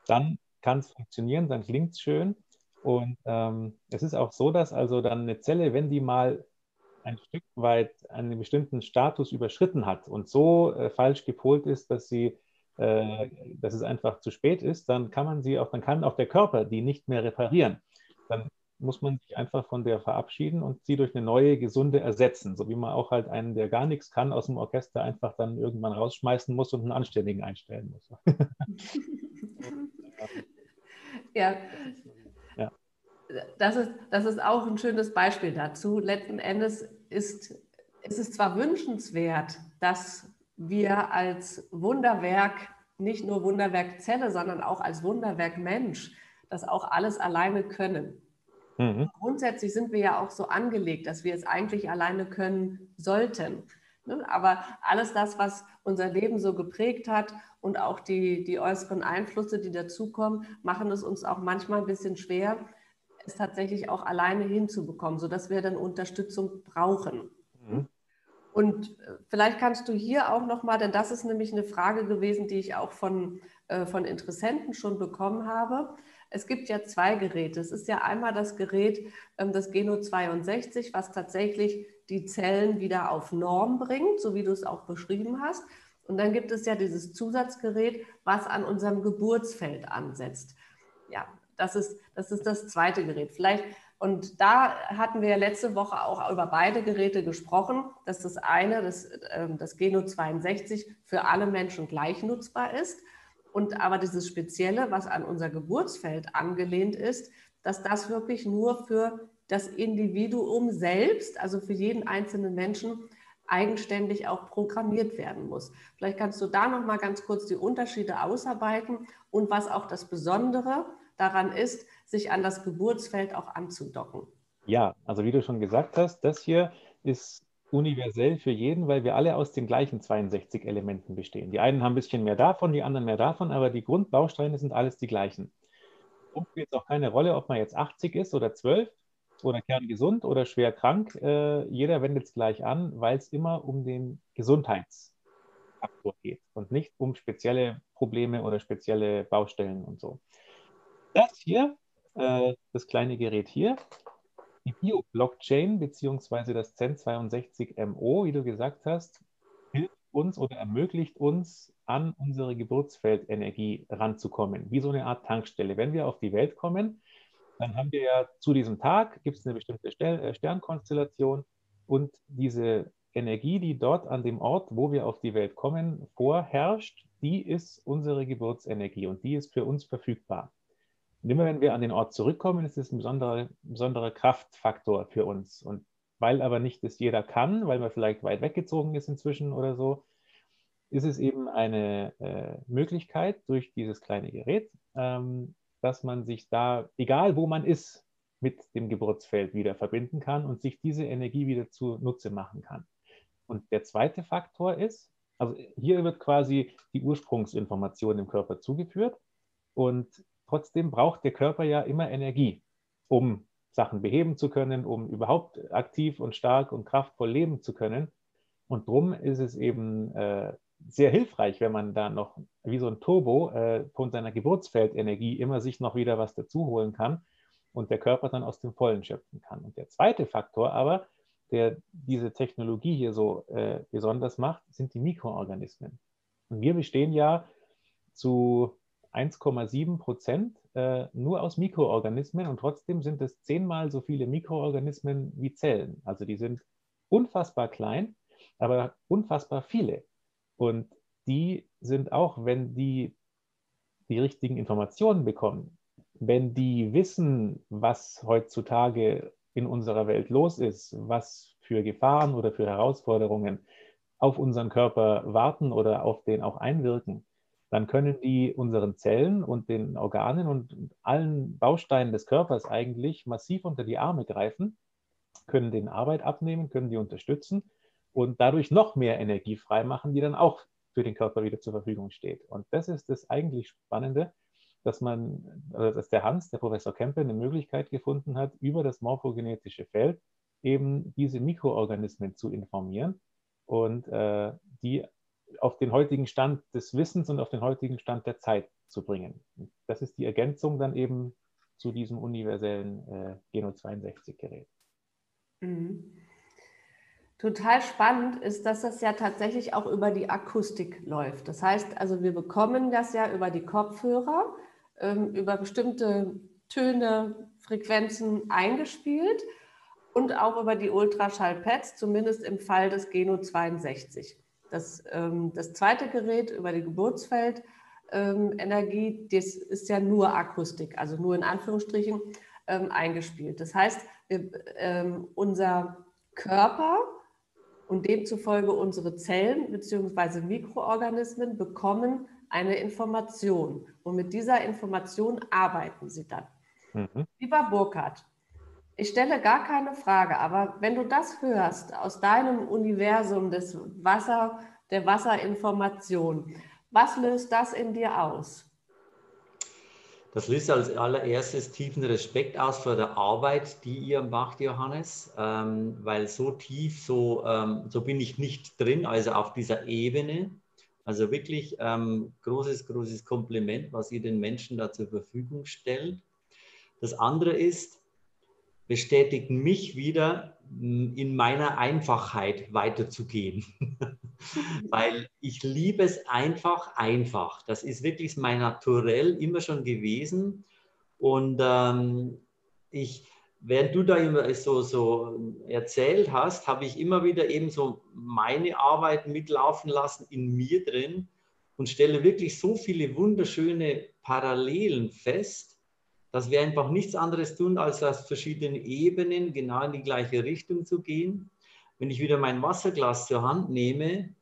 dann kann es funktionieren, dann klingt es schön. Und ähm, es ist auch so, dass also dann eine Zelle, wenn die mal ein Stück weit einen bestimmten Status überschritten hat und so äh, falsch gepolt ist, dass, sie, äh, dass es einfach zu spät ist, dann kann man sie auch, dann kann auch der Körper die nicht mehr reparieren. Dann muss man sich einfach von der verabschieden und sie durch eine neue, gesunde ersetzen, so wie man auch halt einen, der gar nichts kann, aus dem Orchester einfach dann irgendwann rausschmeißen muss und einen Anständigen einstellen muss. Ja. Ja. Das ist, das ist auch ein schönes Beispiel dazu. Letzten Endes ist, ist es zwar wünschenswert, dass wir als Wunderwerk, nicht nur Wunderwerkzelle, sondern auch als Wunderwerk Mensch, das auch alles alleine können. Mhm. Grundsätzlich sind wir ja auch so angelegt, dass wir es eigentlich alleine können sollten. Aber alles das, was unser Leben so geprägt hat und auch die, die äußeren Einflüsse, die dazukommen, machen es uns auch manchmal ein bisschen schwer, es tatsächlich auch alleine hinzubekommen, sodass wir dann Unterstützung brauchen. Mhm. Und vielleicht kannst du hier auch nochmal, denn das ist nämlich eine Frage gewesen, die ich auch von, äh, von Interessenten schon bekommen habe. Es gibt ja zwei Geräte. Es ist ja einmal das Gerät, das Geno zweiundsechzig, was tatsächlich die Zellen wieder auf Norm bringt, so wie du es auch beschrieben hast. Und dann gibt es ja dieses Zusatzgerät, was an unserem Geburtsfeld ansetzt. Ja, das ist das, ist das zweite Gerät. Vielleicht, und da hatten wir ja letzte Woche auch über beide Geräte gesprochen, dass das eine, das, das Geno zweiundsechzig, für alle Menschen gleich nutzbar ist. Und aber dieses Spezielle, was an unser Geburtsfeld angelehnt ist, dass das wirklich nur für das Individuum selbst, also für jeden einzelnen Menschen, eigenständig auch programmiert werden muss. Vielleicht kannst du da nochmal ganz kurz die Unterschiede ausarbeiten und was auch das Besondere daran ist, sich an das Geburtsfeld auch anzudocken. Ja, also wie du schon gesagt hast, das hier ist universell für jeden, weil wir alle aus den gleichen zweiundsechzig Elementen bestehen. Die einen haben ein bisschen mehr davon, die anderen mehr davon, aber die Grundbausteine sind alles die gleichen. Und spielt auch keine Rolle, ob man jetzt achtzig ist oder zwölf oder kerngesund oder schwer krank. Äh, jeder wendet es gleich an, weil es immer um den Gesundheitsfaktor geht und nicht um spezielle Probleme oder spezielle Baustellen und so. Das hier, äh, das kleine Gerät hier, die Bio-Blockchain bzw. das Zen zweiundsechzig M O, wie du gesagt hast, hilft uns oder ermöglicht uns, an unsere Geburtsfeldenergie ranzukommen, wie so eine Art Tankstelle. Wenn wir auf die Welt kommen, dann haben wir ja zu diesem Tag, gibt es eine bestimmte Sternkonstellation und diese Energie, die dort an dem Ort, wo wir auf die Welt kommen, vorherrscht, die ist unsere Geburtsenergie und die ist für uns verfügbar. Und immer wenn wir an den Ort zurückkommen, ist es ein besonderer, besonderer Kraftfaktor für uns. Und weil aber nicht das jeder kann, weil man vielleicht weit weggezogen ist inzwischen oder so, ist es eben eine äh, Möglichkeit durch dieses kleine Gerät, ähm, dass man sich da, egal wo man ist, mit dem Geburtsfeld wieder verbinden kann und sich diese Energie wieder zunutze machen kann. Und der zweite Faktor ist, also hier wird quasi die Ursprungsinformation im Körper zugeführt und trotzdem braucht der Körper ja immer Energie, um Sachen beheben zu können, um überhaupt aktiv und stark und kraftvoll leben zu können. Und drum ist es eben äh, sehr hilfreich, wenn man da noch wie so ein Turbo äh, von seiner Geburtsfeldenergie immer sich noch wieder was dazu holen kann und der Körper dann aus dem Vollen schöpfen kann. Und der zweite Faktor aber, der diese Technologie hier so äh, besonders macht, sind die Mikroorganismen. Und wir bestehen ja zu eins Komma sieben Prozent äh, nur aus Mikroorganismen und trotzdem sind es zehnmal so viele Mikroorganismen wie Zellen. Also die sind unfassbar klein, aber unfassbar viele. Und die sind auch, wenn die die richtigen Informationen bekommen, wenn die wissen, was heutzutage in unserer Welt los ist, was für Gefahren oder für Herausforderungen auf unseren Körper warten oder auf den auch einwirken, dann können die unseren Zellen und den Organen und allen Bausteinen des Körpers eigentlich massiv unter die Arme greifen, können denen Arbeit abnehmen, können die unterstützen und dadurch noch mehr Energie freimachen, die dann auch für den Körper wieder zur Verfügung steht. Und das ist das eigentlich Spannende, dass man, also dass der Hans, der Professor Kempe, eine Möglichkeit gefunden hat, über das morphogenetische Feld eben diese Mikroorganismen zu informieren und äh, die auf den heutigen Stand des Wissens und auf den heutigen Stand der Zeit zu bringen. Das ist die Ergänzung dann eben zu diesem universellen äh, Geno zweiundsechzig-Gerät. Mhm. Total spannend ist, dass das ja tatsächlich auch über die Akustik läuft. Das heißt, also wir bekommen das ja über die Kopfhörer, ähm, über bestimmte Töne, Frequenzen eingespielt und auch über die Ultraschallpads, zumindest im Fall des Geno zweiundsechzig. Das, ähm, das zweite Gerät über die Geburtsfeldenergie, ähm, das ist ja nur Akustik, also nur in Anführungsstrichen ähm, eingespielt. Das heißt, wir, ähm, unser Körper und demzufolge unsere Zellen bzw. Mikroorganismen bekommen eine Information. Und mit dieser Information arbeiten sie dann. Mhm. Lieber Burkhard, ich stelle gar keine Frage, aber wenn du das hörst aus deinem Universum des Wasser, der Wasserinformation, was löst das in dir aus? Das löst als allererstes tiefen Respekt aus vor der Arbeit, die ihr macht, Johannes, ähm, weil so tief, so, ähm, so bin ich nicht drin, also auf dieser Ebene. Also wirklich ähm, großes, großes Kompliment, was ihr den Menschen da zur Verfügung stellt. Das andere ist, bestätigt mich wieder, in meiner Einfachheit weiterzugehen. Weil ich liebe es einfach, einfach. Das ist wirklich mein Naturell immer schon gewesen. Und ähm, ich, während du da immer so, so erzählt hast, habe ich immer wieder eben so meine Arbeit mitlaufen lassen in mir drin und stelle wirklich so viele wunderschöne Parallelen fest, dass wir einfach nichts anderes tun, als auf verschiedenen Ebenen genau in die gleiche Richtung zu gehen. Wenn ich wieder mein Wasserglas zur Hand nehme,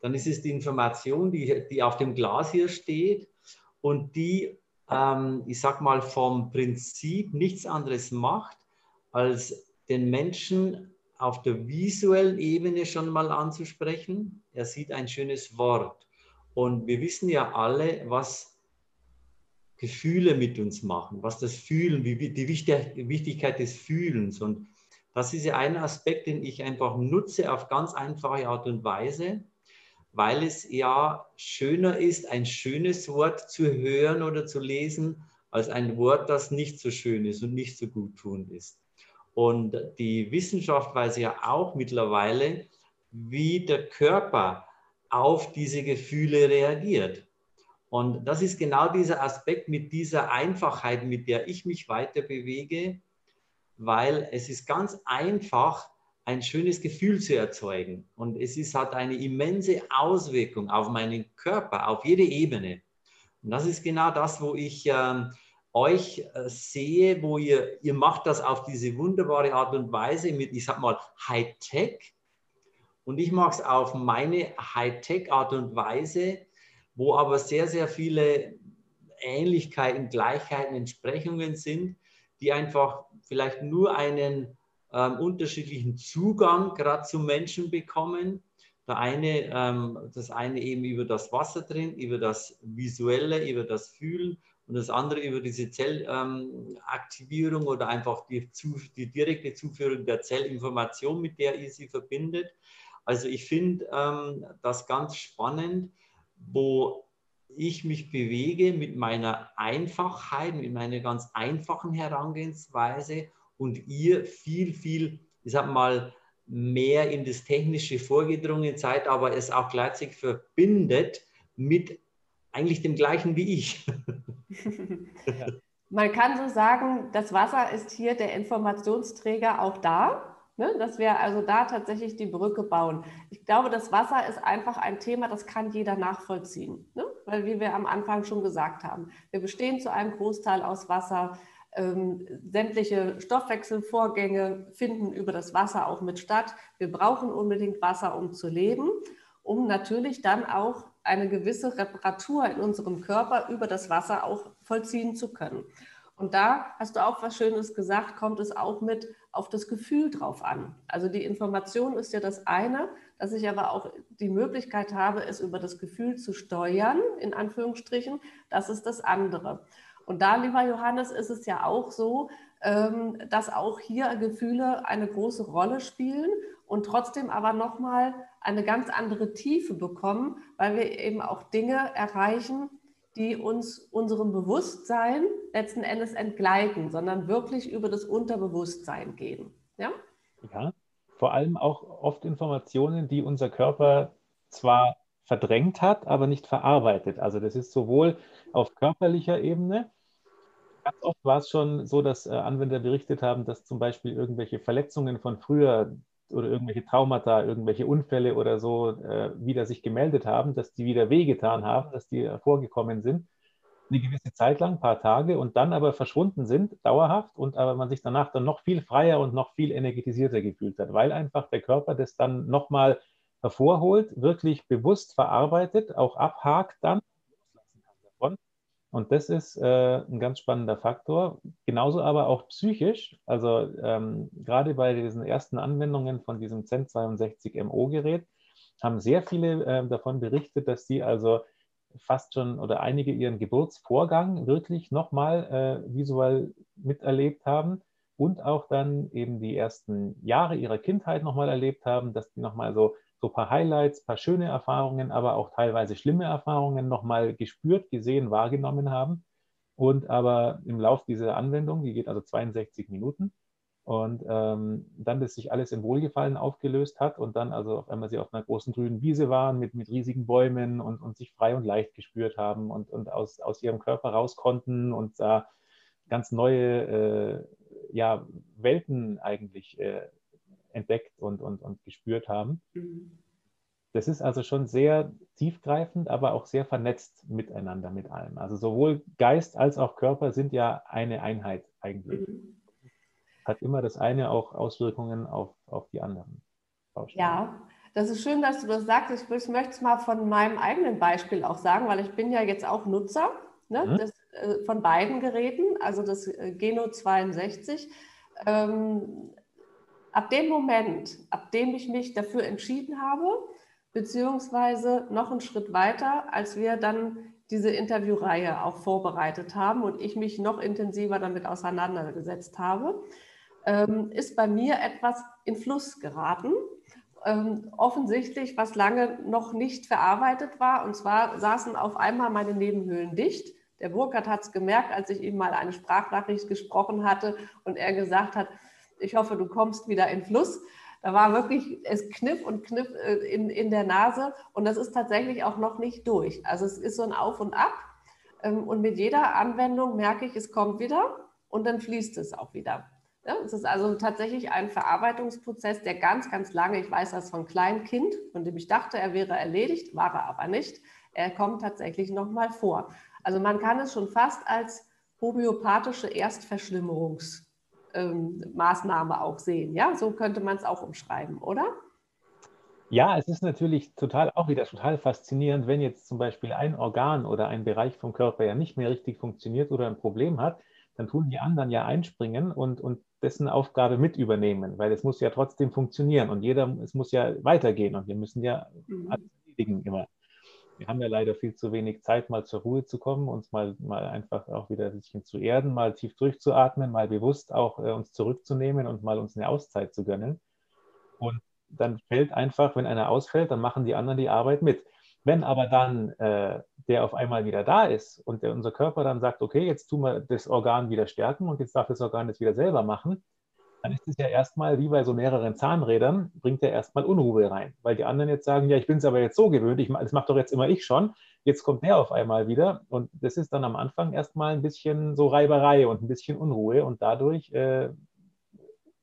dann ist es die Information, die, die auf dem Glas hier steht und die, ähm, ich sag mal, vom Prinzip nichts anderes macht, als den Menschen auf der visuellen Ebene schon mal anzusprechen. Er sieht ein schönes Wort. Und wir wissen ja alle, was Gefühle mit uns machen, was das Fühlen, wie, die Wichtigkeit des Fühlens. Und das ist ja ein Aspekt, den ich einfach nutze auf ganz einfache Art und Weise, weil es ja schöner ist, ein schönes Wort zu hören oder zu lesen, als ein Wort, das nicht so schön ist und nicht so guttunend ist. Und die Wissenschaft weiß ja auch mittlerweile, wie der Körper auf diese Gefühle reagiert. Und das ist genau dieser Aspekt mit dieser Einfachheit, mit der ich mich weiter bewege, weil es ist ganz einfach, ein schönes Gefühl zu erzeugen. Und es ist, hat eine immense Auswirkung auf meinen Körper, auf jede Ebene. Und das ist genau das, wo ich äh, euch äh, sehe, wo ihr, ihr macht das auf diese wunderbare Art und Weise mit, ich sag mal, Hightech. Und ich mache es auf meine Hightech-Art und Weise, wo aber sehr, sehr viele Ähnlichkeiten, Gleichheiten, Entsprechungen sind, die einfach vielleicht nur einen ähm, unterschiedlichen Zugang gerade zu Menschen bekommen. Der eine, ähm, das eine eben über das Wasser drin, über das Visuelle, über das Fühlen und das andere über diese Zellaktivierung ähm, oder einfach die, die direkte Zuführung der Zellinformation, mit der ihr sie verbindet. Also ich finde ähm, das ganz spannend, wo ich mich bewege mit meiner Einfachheit, mit meiner ganz einfachen Herangehensweise und ihr viel, viel, ich sag mal, mehr in das Technische vorgedrungen seid, aber es auch gleichzeitig verbindet mit eigentlich dem Gleichen wie ich. Man kann so sagen, das Wasser ist hier der Informationsträger auch da. Ne, dass wir also da tatsächlich die Brücke bauen. Ich glaube, das Wasser ist einfach ein Thema, das kann jeder nachvollziehen. Ne? weil, wie wir am Anfang schon gesagt haben, wir bestehen zu einem Großteil aus Wasser. Ähm, sämtliche Stoffwechselvorgänge finden über das Wasser auch mit statt. Wir brauchen unbedingt Wasser, um zu leben, um natürlich dann auch eine gewisse Reparatur in unserem Körper über das Wasser auch vollziehen zu können. Und da hast du auch was Schönes gesagt, kommt es auch mit auf das Gefühl drauf an. Also die Information ist ja das eine, dass ich aber auch die Möglichkeit habe, es über das Gefühl zu steuern, in Anführungsstrichen, das ist das andere. Und da, lieber Johannes, ist es ja auch so, dass auch hier Gefühle eine große Rolle spielen und trotzdem aber nochmal eine ganz andere Tiefe bekommen, weil wir eben auch Dinge erreichen, die uns unserem Bewusstsein letzten Endes entgleiten, sondern wirklich über das Unterbewusstsein gehen. Ja? Ja, vor allem auch oft Informationen, die unser Körper zwar verdrängt hat, aber nicht verarbeitet. Also das ist sowohl auf körperlicher Ebene, ganz oft war es schon so, dass Anwender berichtet haben, dass zum Beispiel irgendwelche Verletzungen von früher oder irgendwelche Traumata, irgendwelche Unfälle oder so äh, wieder sich gemeldet haben, dass die wieder wehgetan haben, dass die vorgekommen sind, eine gewisse Zeit lang, ein paar Tage und dann aber verschwunden sind, dauerhaft, und aber man sich danach dann noch viel freier und noch viel energetisierter gefühlt hat, weil einfach der Körper das dann nochmal hervorholt, wirklich bewusst verarbeitet, auch abhakt dann. Und das ist äh, ein ganz spannender Faktor, genauso aber auch psychisch, also ähm, gerade bei diesen ersten Anwendungen von diesem Zen zweiundsechzig M O Gerät haben sehr viele äh, davon berichtet, dass sie also fast schon oder einige ihren Geburtsvorgang wirklich nochmal äh, visuell miterlebt haben und auch dann eben die ersten Jahre ihrer Kindheit nochmal erlebt haben, dass die nochmal so so ein paar Highlights, ein paar schöne Erfahrungen, aber auch teilweise schlimme Erfahrungen nochmal gespürt, gesehen, wahrgenommen haben. Und aber im Lauf dieser Anwendung, die geht also zweiundsechzig Minuten, und ähm, dann, dass sich alles im Wohlgefallen aufgelöst hat und dann also auf einmal sie auf einer großen grünen Wiese waren mit, mit riesigen Bäumen und, und sich frei und leicht gespürt haben und, und aus, aus ihrem Körper raus konnten und da ganz neue äh, ja, Welten eigentlich äh, entdeckt und, und, und gespürt haben. Das ist also schon sehr tiefgreifend, aber auch sehr vernetzt miteinander, mit allem. Also sowohl Geist als auch Körper sind ja eine Einheit eigentlich. Hat immer das eine auch Auswirkungen auf, auf die anderen Baustellen. Ja, das ist schön, dass du das sagst. Ich möchte es mal von meinem eigenen Beispiel auch sagen, weil ich bin ja jetzt auch Nutzer, ne, hm? des, äh, von beiden Geräten, also das äh, Geno zweiundsechzig. Ähm, Ab dem Moment, ab dem ich mich dafür entschieden habe, beziehungsweise noch einen Schritt weiter, als wir dann diese Interviewreihe auch vorbereitet haben und ich mich noch intensiver damit auseinandergesetzt habe, ist bei mir etwas in Fluss geraten, offensichtlich, was lange noch nicht verarbeitet war. Und zwar saßen auf einmal meine Nebenhöhlen dicht. Der Burkhard hat es gemerkt, als ich ihm mal eine Sprachnachricht gesprochen hatte und er gesagt hat, ich hoffe, du kommst wieder in Fluss. Da war wirklich, es kniff und kniff in, in der Nase und das ist tatsächlich auch noch nicht durch. Also es ist so ein Auf und Ab und mit jeder Anwendung merke ich, es kommt wieder und dann fließt es auch wieder. Es ist also tatsächlich ein Verarbeitungsprozess, der ganz, ganz lange, ich weiß das von kleinem Kind, von dem ich dachte, er wäre erledigt, war er aber nicht. Er kommt tatsächlich nochmal vor. Also man kann es schon fast als homöopathische Erstverschlimmerungs- Maßnahme auch sehen. Ja, so könnte man es auch umschreiben, oder? Ja, es ist natürlich total auch wieder total faszinierend, wenn jetzt zum Beispiel ein Organ oder ein Bereich vom Körper ja nicht mehr richtig funktioniert oder ein Problem hat, dann tun die anderen ja einspringen und, und dessen Aufgabe mit übernehmen, weil es muss ja trotzdem funktionieren und jeder, es muss ja weitergehen und wir müssen ja mhm. alles erledigen immer. Wir haben ja leider viel zu wenig Zeit, mal zur Ruhe zu kommen, uns mal, mal einfach auch wieder zu erden, mal tief durchzuatmen, mal bewusst auch äh, uns zurückzunehmen und mal uns eine Auszeit zu gönnen. Und dann fällt einfach, wenn einer ausfällt, dann machen die anderen die Arbeit mit. Wenn aber dann äh, der auf einmal wieder da ist und der, unser Körper dann sagt, okay, jetzt tun wir das Organ wieder stärken und jetzt darf das Organ das wieder selber machen, dann ist es ja erstmal, wie bei so mehreren Zahnrädern, bringt er erstmal Unruhe rein, weil die anderen jetzt sagen, ja, ich bin es aber jetzt so gewöhnt, ich, das macht doch jetzt immer ich schon, jetzt kommt der auf einmal wieder und das ist dann am Anfang erstmal ein bisschen so Reiberei und ein bisschen Unruhe und dadurch äh,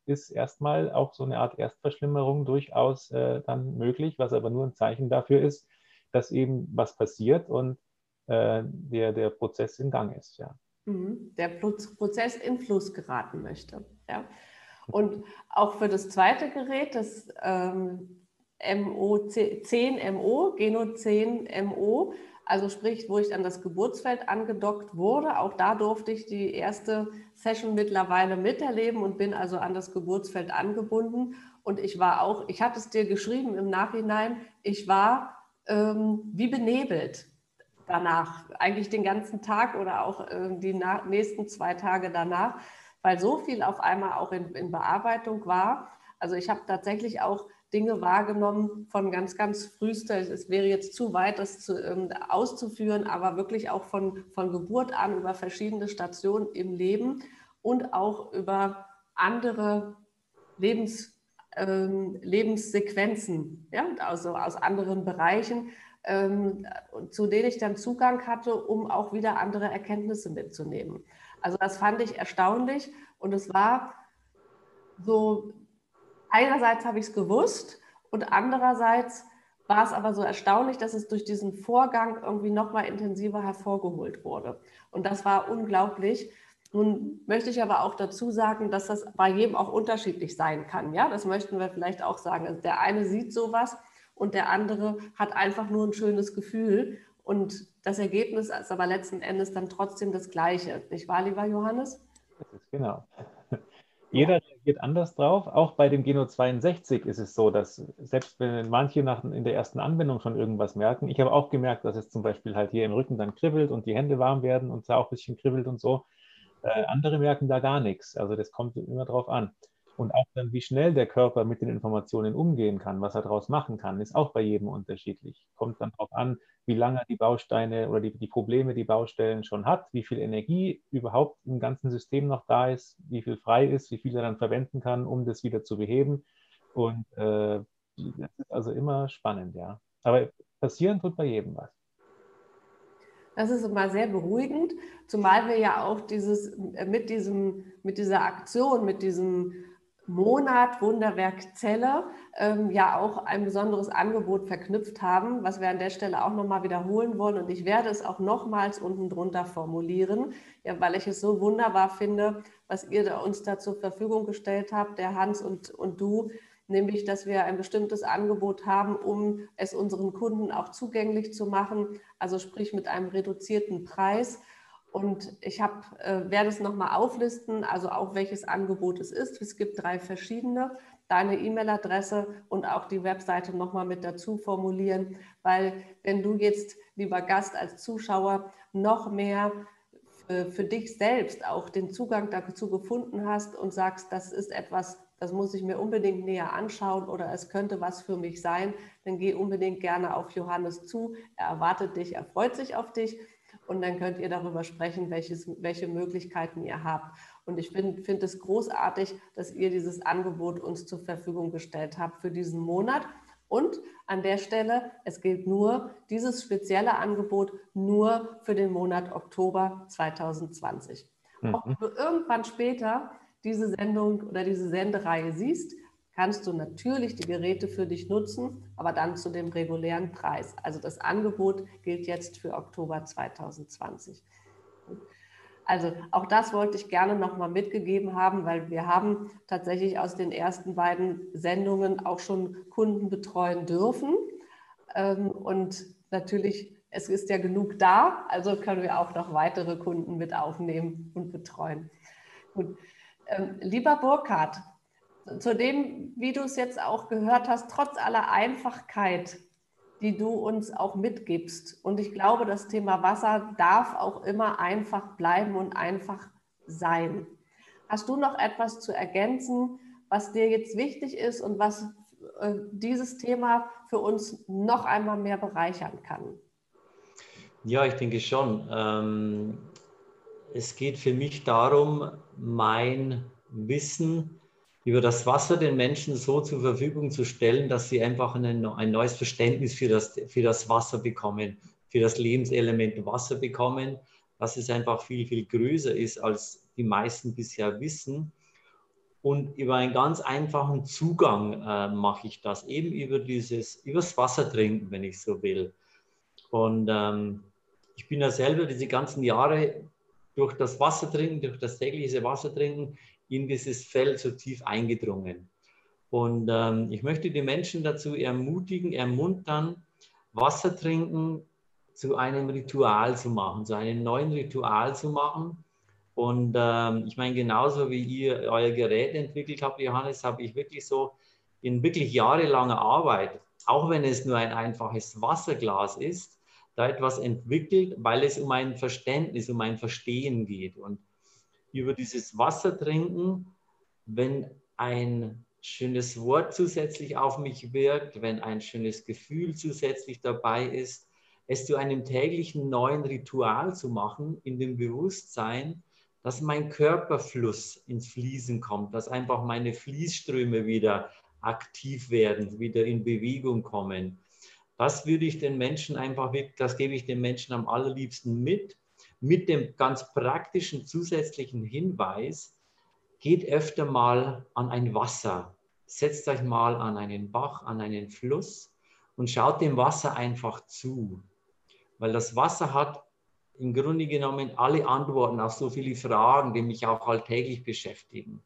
ist erstmal auch so eine Art Erstverschlimmerung durchaus äh, dann möglich, was aber nur ein Zeichen dafür ist, dass eben was passiert und äh, der, der Prozess in Gang ist. Ja. Der Prozess in Fluss geraten möchte. Ja. Und auch für das zweite Gerät, das ähm, M O zehn M O, Geno zehn M O, also sprich, wo ich an das Geburtsfeld angedockt wurde. Auch da durfte ich die erste Session mittlerweile miterleben und bin also an das Geburtsfeld angebunden. Und ich war auch, ich hatte es dir geschrieben im Nachhinein, ich war ähm, wie benebelt danach, eigentlich den ganzen Tag oder auch äh, die nächsten zwei Tage danach, weil so viel auf einmal auch in, in Bearbeitung war. Also ich habe tatsächlich auch Dinge wahrgenommen von ganz, ganz frühester, es wäre jetzt zu weit, das zu, ähm, auszuführen, aber wirklich auch von, von Geburt an über verschiedene Stationen im Leben und auch über andere Lebens, ähm, Lebenssequenzen, ja, also aus anderen Bereichen, ähm, zu denen ich dann Zugang hatte, um auch wieder andere Erkenntnisse mitzunehmen. Also das fand ich erstaunlich und es war so, einerseits habe ich es gewusst und andererseits war es aber so erstaunlich, dass es durch diesen Vorgang irgendwie nochmal intensiver hervorgeholt wurde. Und das war unglaublich. Nun möchte ich aber auch dazu sagen, dass das bei jedem auch unterschiedlich sein kann. Ja, das möchten wir vielleicht auch sagen. Also der eine sieht sowas und der andere hat einfach nur ein schönes Gefühl. Und das Ergebnis ist aber letzten Endes dann trotzdem das Gleiche. Nicht wahr, lieber Johannes? Das ist genau. Jeder reagiert anders drauf. Auch bei dem Geno zweiundsechzig ist es so, dass selbst wenn manche nach, in der ersten Anwendung schon irgendwas merken, ich habe auch gemerkt, dass es zum Beispiel halt hier im Rücken dann kribbelt und die Hände warm werden und da auch ein bisschen kribbelt und so. Äh, andere merken da gar nichts. Also das kommt immer drauf an. Und auch dann, wie schnell der Körper mit den Informationen umgehen kann, was er daraus machen kann, ist auch bei jedem unterschiedlich. Kommt dann darauf an, wie lange die Bausteine oder die, die Probleme, die Baustellen schon hat, wie viel Energie überhaupt im ganzen System noch da ist, wie viel frei ist, wie viel er dann verwenden kann, um das wieder zu beheben. Und äh, das ist also immer spannend, ja. Aber passieren tut bei jedem was. Das ist immer sehr beruhigend, zumal wir ja auch dieses, mit, diesem, mit dieser Aktion, mit diesem Monat Wunderwerk Zelle ähm, ja auch ein besonderes Angebot verknüpft haben, was wir an der Stelle auch nochmal wiederholen wollen. Und ich werde es auch nochmals unten drunter formulieren, ja, weil ich es so wunderbar finde, was ihr da uns da zur Verfügung gestellt habt, der Hans und, und du, nämlich, dass wir ein bestimmtes Angebot haben, um es unseren Kunden auch zugänglich zu machen, also sprich mit einem reduzierten Preis. Und ich hab, äh, werde es nochmal auflisten, also auch welches Angebot es ist. Es gibt drei verschiedene, deine E-Mail-Adresse und auch die Webseite nochmal mit dazu formulieren, weil wenn du jetzt, lieber Gast, als Zuschauer noch mehr für, für dich selbst auch den Zugang dazu gefunden hast und sagst, das ist etwas, das muss ich mir unbedingt näher anschauen oder es könnte was für mich sein, dann geh unbedingt gerne auf Johannes zu. Er erwartet dich, er freut sich auf dich. Und dann könnt ihr darüber sprechen, welches, welche Möglichkeiten ihr habt. Und ich finde es großartig, dass ihr dieses Angebot uns zur Verfügung gestellt habt für diesen Monat. Und an der Stelle, es gilt nur dieses spezielle Angebot nur für den Monat Oktober zwanzig zwanzig. Mhm. Auch wenn du irgendwann später diese Sendung oder diese Sendereihe siehst, kannst du natürlich die Geräte für dich nutzen, aber dann zu dem regulären Preis. Also das Angebot gilt jetzt für Oktober zwanzig zwanzig. Also auch das wollte ich gerne nochmal mitgegeben haben, weil wir haben tatsächlich aus den ersten beiden Sendungen auch schon Kunden betreuen dürfen. Und natürlich, es ist ja genug da, also können wir auch noch weitere Kunden mit aufnehmen und betreuen. Gut. Lieber Burkhard, zu dem, wie du es jetzt auch gehört hast, trotz aller Einfachkeit, die du uns auch mitgibst. Und ich glaube, das Thema Wasser darf auch immer einfach bleiben und einfach sein. Hast du noch etwas zu ergänzen, was dir jetzt wichtig ist und was äh, dieses Thema für uns noch einmal mehr bereichern kann? Ja, ich denke schon. Ähm, es geht für mich darum, mein Wissen über das Wasser den Menschen so zur Verfügung zu stellen, dass sie einfach eine, ein neues Verständnis für das, für das Wasser bekommen, für das Lebenselement Wasser bekommen, dass es einfach viel, viel größer ist, als die meisten bisher wissen. Und über einen ganz einfachen Zugang äh, mache ich das, eben über dieses, übers Wasser trinken, wenn ich so will. Und ähm, Ich bin ja selber diese ganzen Jahre durch das Wasser trinken, durch das tägliche Wasser trinken, in dieses Feld so tief eingedrungen. Und ähm, ich möchte die Menschen dazu ermutigen, ermuntern, Wasser trinken zu einem Ritual zu machen, zu einem neuen Ritual zu machen. Und ähm, ich meine, genauso wie ihr euer Gerät entwickelt habt, Johannes, habe ich wirklich so in wirklich jahrelanger Arbeit, auch wenn es nur ein einfaches Wasserglas ist, da etwas entwickelt, weil es um ein Verständnis, um ein Verstehen geht. Und über dieses Wasser trinken, wenn ein schönes Wort zusätzlich auf mich wirkt, wenn ein schönes Gefühl zusätzlich dabei ist, es zu einem täglichen neuen Ritual zu machen, in dem Bewusstsein, dass mein Körperfluss ins Fließen kommt, dass einfach meine Fließströme wieder aktiv werden, wieder in Bewegung kommen. Das würde ich den Menschen einfach, das gebe ich den Menschen am allerliebsten mit, mit dem ganz praktischen zusätzlichen Hinweis, geht öfter mal an ein Wasser, setzt euch mal an einen Bach, an einen Fluss und schaut dem Wasser einfach zu. Weil das Wasser hat im Grunde genommen alle Antworten auf so viele Fragen, die mich auch alltäglich beschäftigen.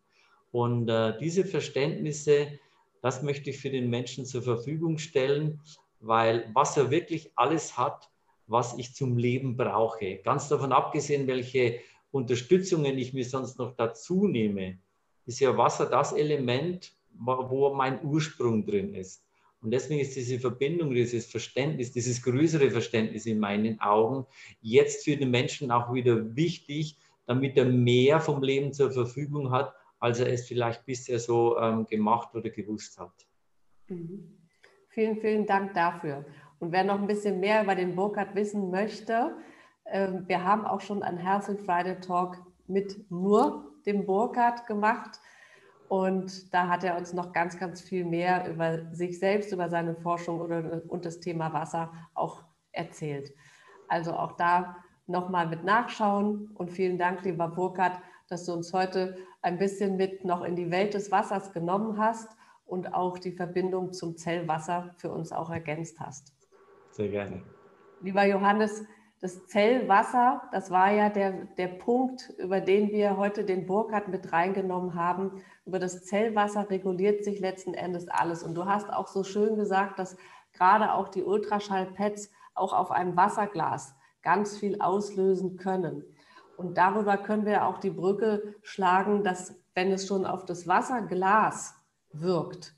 Und äh, diese Verständnisse, das möchte ich für den Menschen zur Verfügung stellen, weil Wasser wirklich alles hat, was ich zum Leben brauche. Ganz davon abgesehen, welche Unterstützungen ich mir sonst noch dazu nehme, ist ja Wasser das Element, wo mein Ursprung drin ist. Und deswegen ist diese Verbindung, dieses Verständnis, dieses größere Verständnis in meinen Augen jetzt für den Menschen auch wieder wichtig, damit er mehr vom Leben zur Verfügung hat, als er es vielleicht bisher so ähm, gemacht oder gewusst hat. Mhm. Vielen, vielen Dank dafür. Und wer noch ein bisschen mehr über den Burkhard wissen möchte, wir haben auch schon einen Healthy Friday Talk mit nur dem Burkhard gemacht. Und da hat er uns noch ganz, ganz viel mehr über sich selbst, über seine Forschung und das Thema Wasser auch erzählt. Also auch da nochmal mit nachschauen. Und vielen Dank, lieber Burkhard, dass du uns heute ein bisschen mit noch in die Welt des Wassers genommen hast und auch die Verbindung zum Zellwasser für uns auch ergänzt hast. Sehr gerne. Lieber Johannes, das Zellwasser, das war ja der, der Punkt, über den wir heute den Burkhard mit reingenommen haben. Über das Zellwasser reguliert sich letzten Endes alles. Und du hast auch so schön gesagt, dass gerade auch die Ultraschallpads auch auf einem Wasserglas ganz viel auslösen können. Und darüber können wir auch die Brücke schlagen, dass wenn es schon auf das Wasserglas wirkt,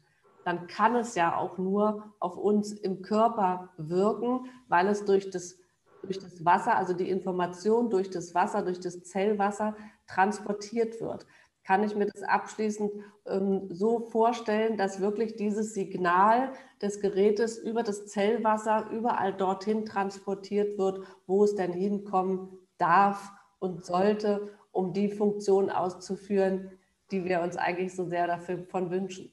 dann kann es ja auch nur auf uns im Körper wirken, weil es durch das, durch das Wasser, also die Information durch das Wasser, durch das Zellwasser transportiert wird. Kann ich mir das abschließend ähm, so vorstellen, dass wirklich dieses Signal des Gerätes über das Zellwasser überall dorthin transportiert wird, wo es denn hinkommen darf und sollte, um die Funktion auszuführen, die wir uns eigentlich so sehr davon wünschen.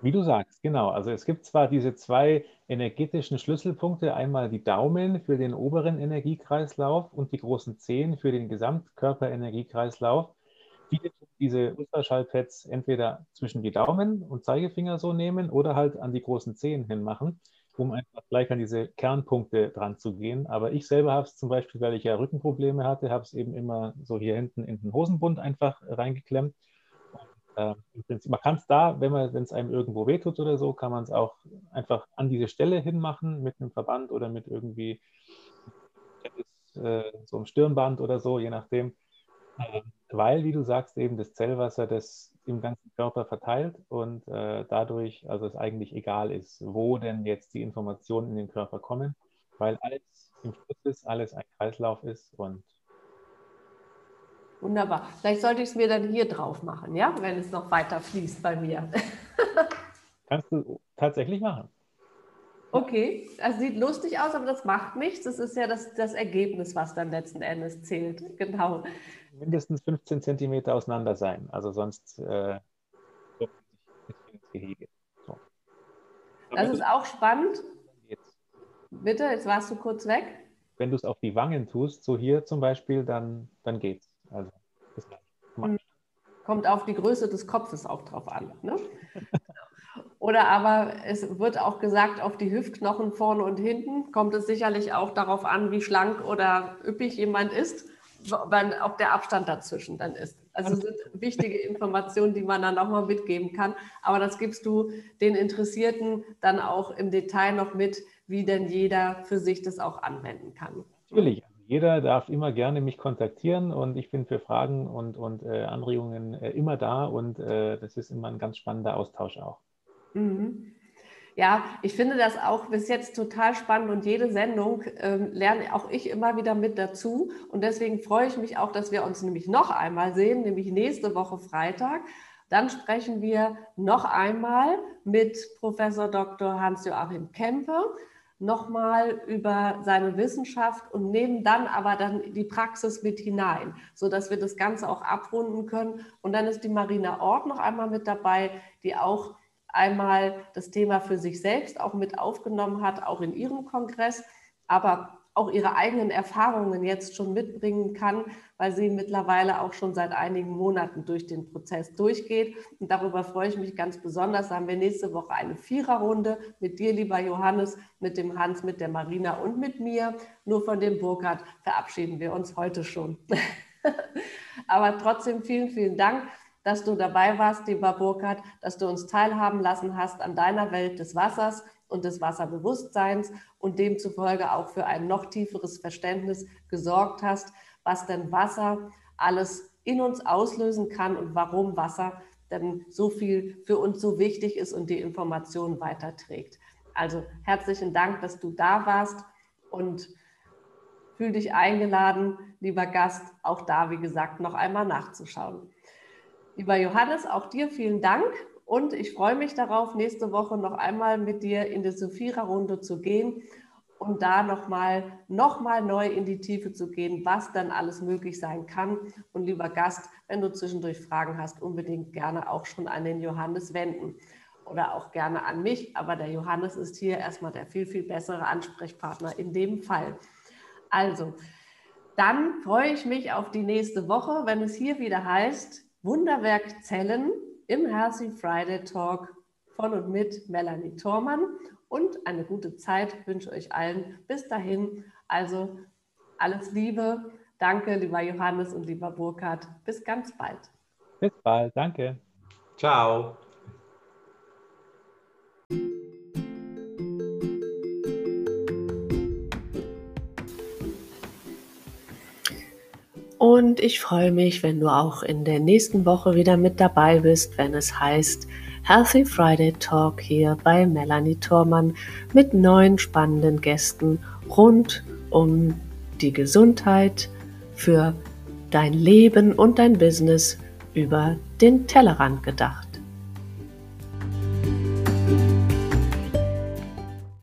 Wie du sagst, genau. Also es gibt zwar diese zwei energetischen Schlüsselpunkte, einmal die Daumen für den oberen Energiekreislauf und die großen Zehen für den Gesamtkörperenergiekreislauf. Viele tun diese Ultraschallpads entweder zwischen die Daumen und Zeigefinger so nehmen oder halt an die großen Zehen hinmachen, um einfach gleich an diese Kernpunkte dran zu gehen. Aber ich selber habe es zum Beispiel, weil ich ja Rückenprobleme hatte, habe es eben immer so hier hinten in den Hosenbund einfach reingeklemmt. Äh, im Prinzip, man kann es da, wenn man, wenn es einem irgendwo wehtut oder so, kann man es auch einfach an diese Stelle hinmachen mit einem Verband oder mit irgendwie äh, so einem Stirnband oder so, je nachdem. Äh, weil, wie du sagst, eben das Zellwasser das im ganzen Körper verteilt und äh, dadurch, also es eigentlich egal ist, wo denn jetzt die Informationen in den Körper kommen, weil alles im Fluss ist, alles ein Kreislauf ist und wunderbar. Vielleicht sollte ich es mir dann hier drauf machen, ja, wenn es noch weiter fließt bei mir. Kannst du tatsächlich machen. Okay, also sieht lustig aus, aber das macht nichts. Das ist ja das, das Ergebnis, was dann letzten Endes zählt. Genau. Mindestens fünfzehn Zentimeter auseinander sein, also sonst äh, ins Gehege. So. Das ist auch spannend. Jetzt. Bitte, jetzt warst du kurz weg. Wenn du es auf die Wangen tust, so hier zum Beispiel, dann, dann geht's. Also, das kommt auf die Größe des Kopfes auch drauf an. Ne? Oder aber es wird auch gesagt, auf die Hüftknochen vorne und hinten kommt es sicherlich auch darauf an, wie schlank oder üppig jemand ist, wann auch der Abstand dazwischen dann ist. Also es sind wichtige Informationen, die man dann auch mal mitgeben kann. Aber das gibst du den Interessierten dann auch im Detail noch mit, wie denn jeder für sich das auch anwenden kann. Natürlich. Jeder darf immer gerne mich kontaktieren und ich bin für Fragen und, und äh, Anregungen äh, immer da und äh, das ist immer ein ganz spannender Austausch auch. Mhm. Ja, ich finde das auch bis jetzt total spannend und jede Sendung ähm, lerne auch ich immer wieder mit dazu und deswegen freue ich mich auch, dass wir uns nämlich noch einmal sehen, nämlich nächste Woche Freitag. Dann sprechen wir noch einmal mit Professor Doktor Hans Joachim Kempe nochmal über seine Wissenschaft und nehmen dann aber dann die Praxis mit hinein, sodass wir das Ganze auch abrunden können. Und dann ist die Marina Orth noch einmal mit dabei, die auch einmal das Thema für sich selbst auch mit aufgenommen hat, auch in ihrem Kongress, aber auch ihre eigenen Erfahrungen jetzt schon mitbringen kann, weil sie mittlerweile auch schon seit einigen Monaten durch den Prozess durchgeht. Und darüber freue ich mich ganz besonders. Da haben wir nächste Woche eine Viererrunde mit dir, lieber Johannes, mit dem Hans, mit der Marina und mit mir. Nur von dem Burkhard verabschieden wir uns heute schon. Aber trotzdem vielen, vielen Dank, dass du dabei warst, lieber Burkhard, dass du uns teilhaben lassen hast an deiner Welt des Wassers und des Wasserbewusstseins und demzufolge auch für ein noch tieferes Verständnis gesorgt hast, was denn Wasser alles in uns auslösen kann und warum Wasser denn so viel für uns so wichtig ist und die Informationen weiterträgt. Also herzlichen Dank, dass du da warst und fühl dich eingeladen, lieber Gast, auch da, wie gesagt, noch einmal nachzuschauen. Lieber Johannes, auch dir vielen Dank. Und ich freue mich darauf, nächste Woche noch einmal mit dir in die Viererrunde zu gehen und da nochmal noch mal neu in die Tiefe zu gehen, was dann alles möglich sein kann. Und lieber Gast, wenn du zwischendurch Fragen hast, unbedingt gerne auch schon an den Johannes wenden oder auch gerne an mich. Aber der Johannes ist hier erstmal der viel, viel bessere Ansprechpartner in dem Fall. Also, dann freue ich mich auf die nächste Woche, wenn es hier wieder heißt Wunderwerk Zellen, im Healthy Friday Talk von und mit Melanie Thormann. Und eine gute Zeit wünsche ich euch allen. Bis dahin, also alles Liebe. Danke, lieber Johannes und lieber Burkhard. Bis ganz bald. Bis bald, danke. Ciao. Und ich freue mich, wenn du auch in der nächsten Woche wieder mit dabei bist, wenn es heißt Healthy Friday Talk hier bei Melanie Thormann mit neuen spannenden Gästen rund um die Gesundheit für dein Leben und dein Business über den Tellerrand gedacht.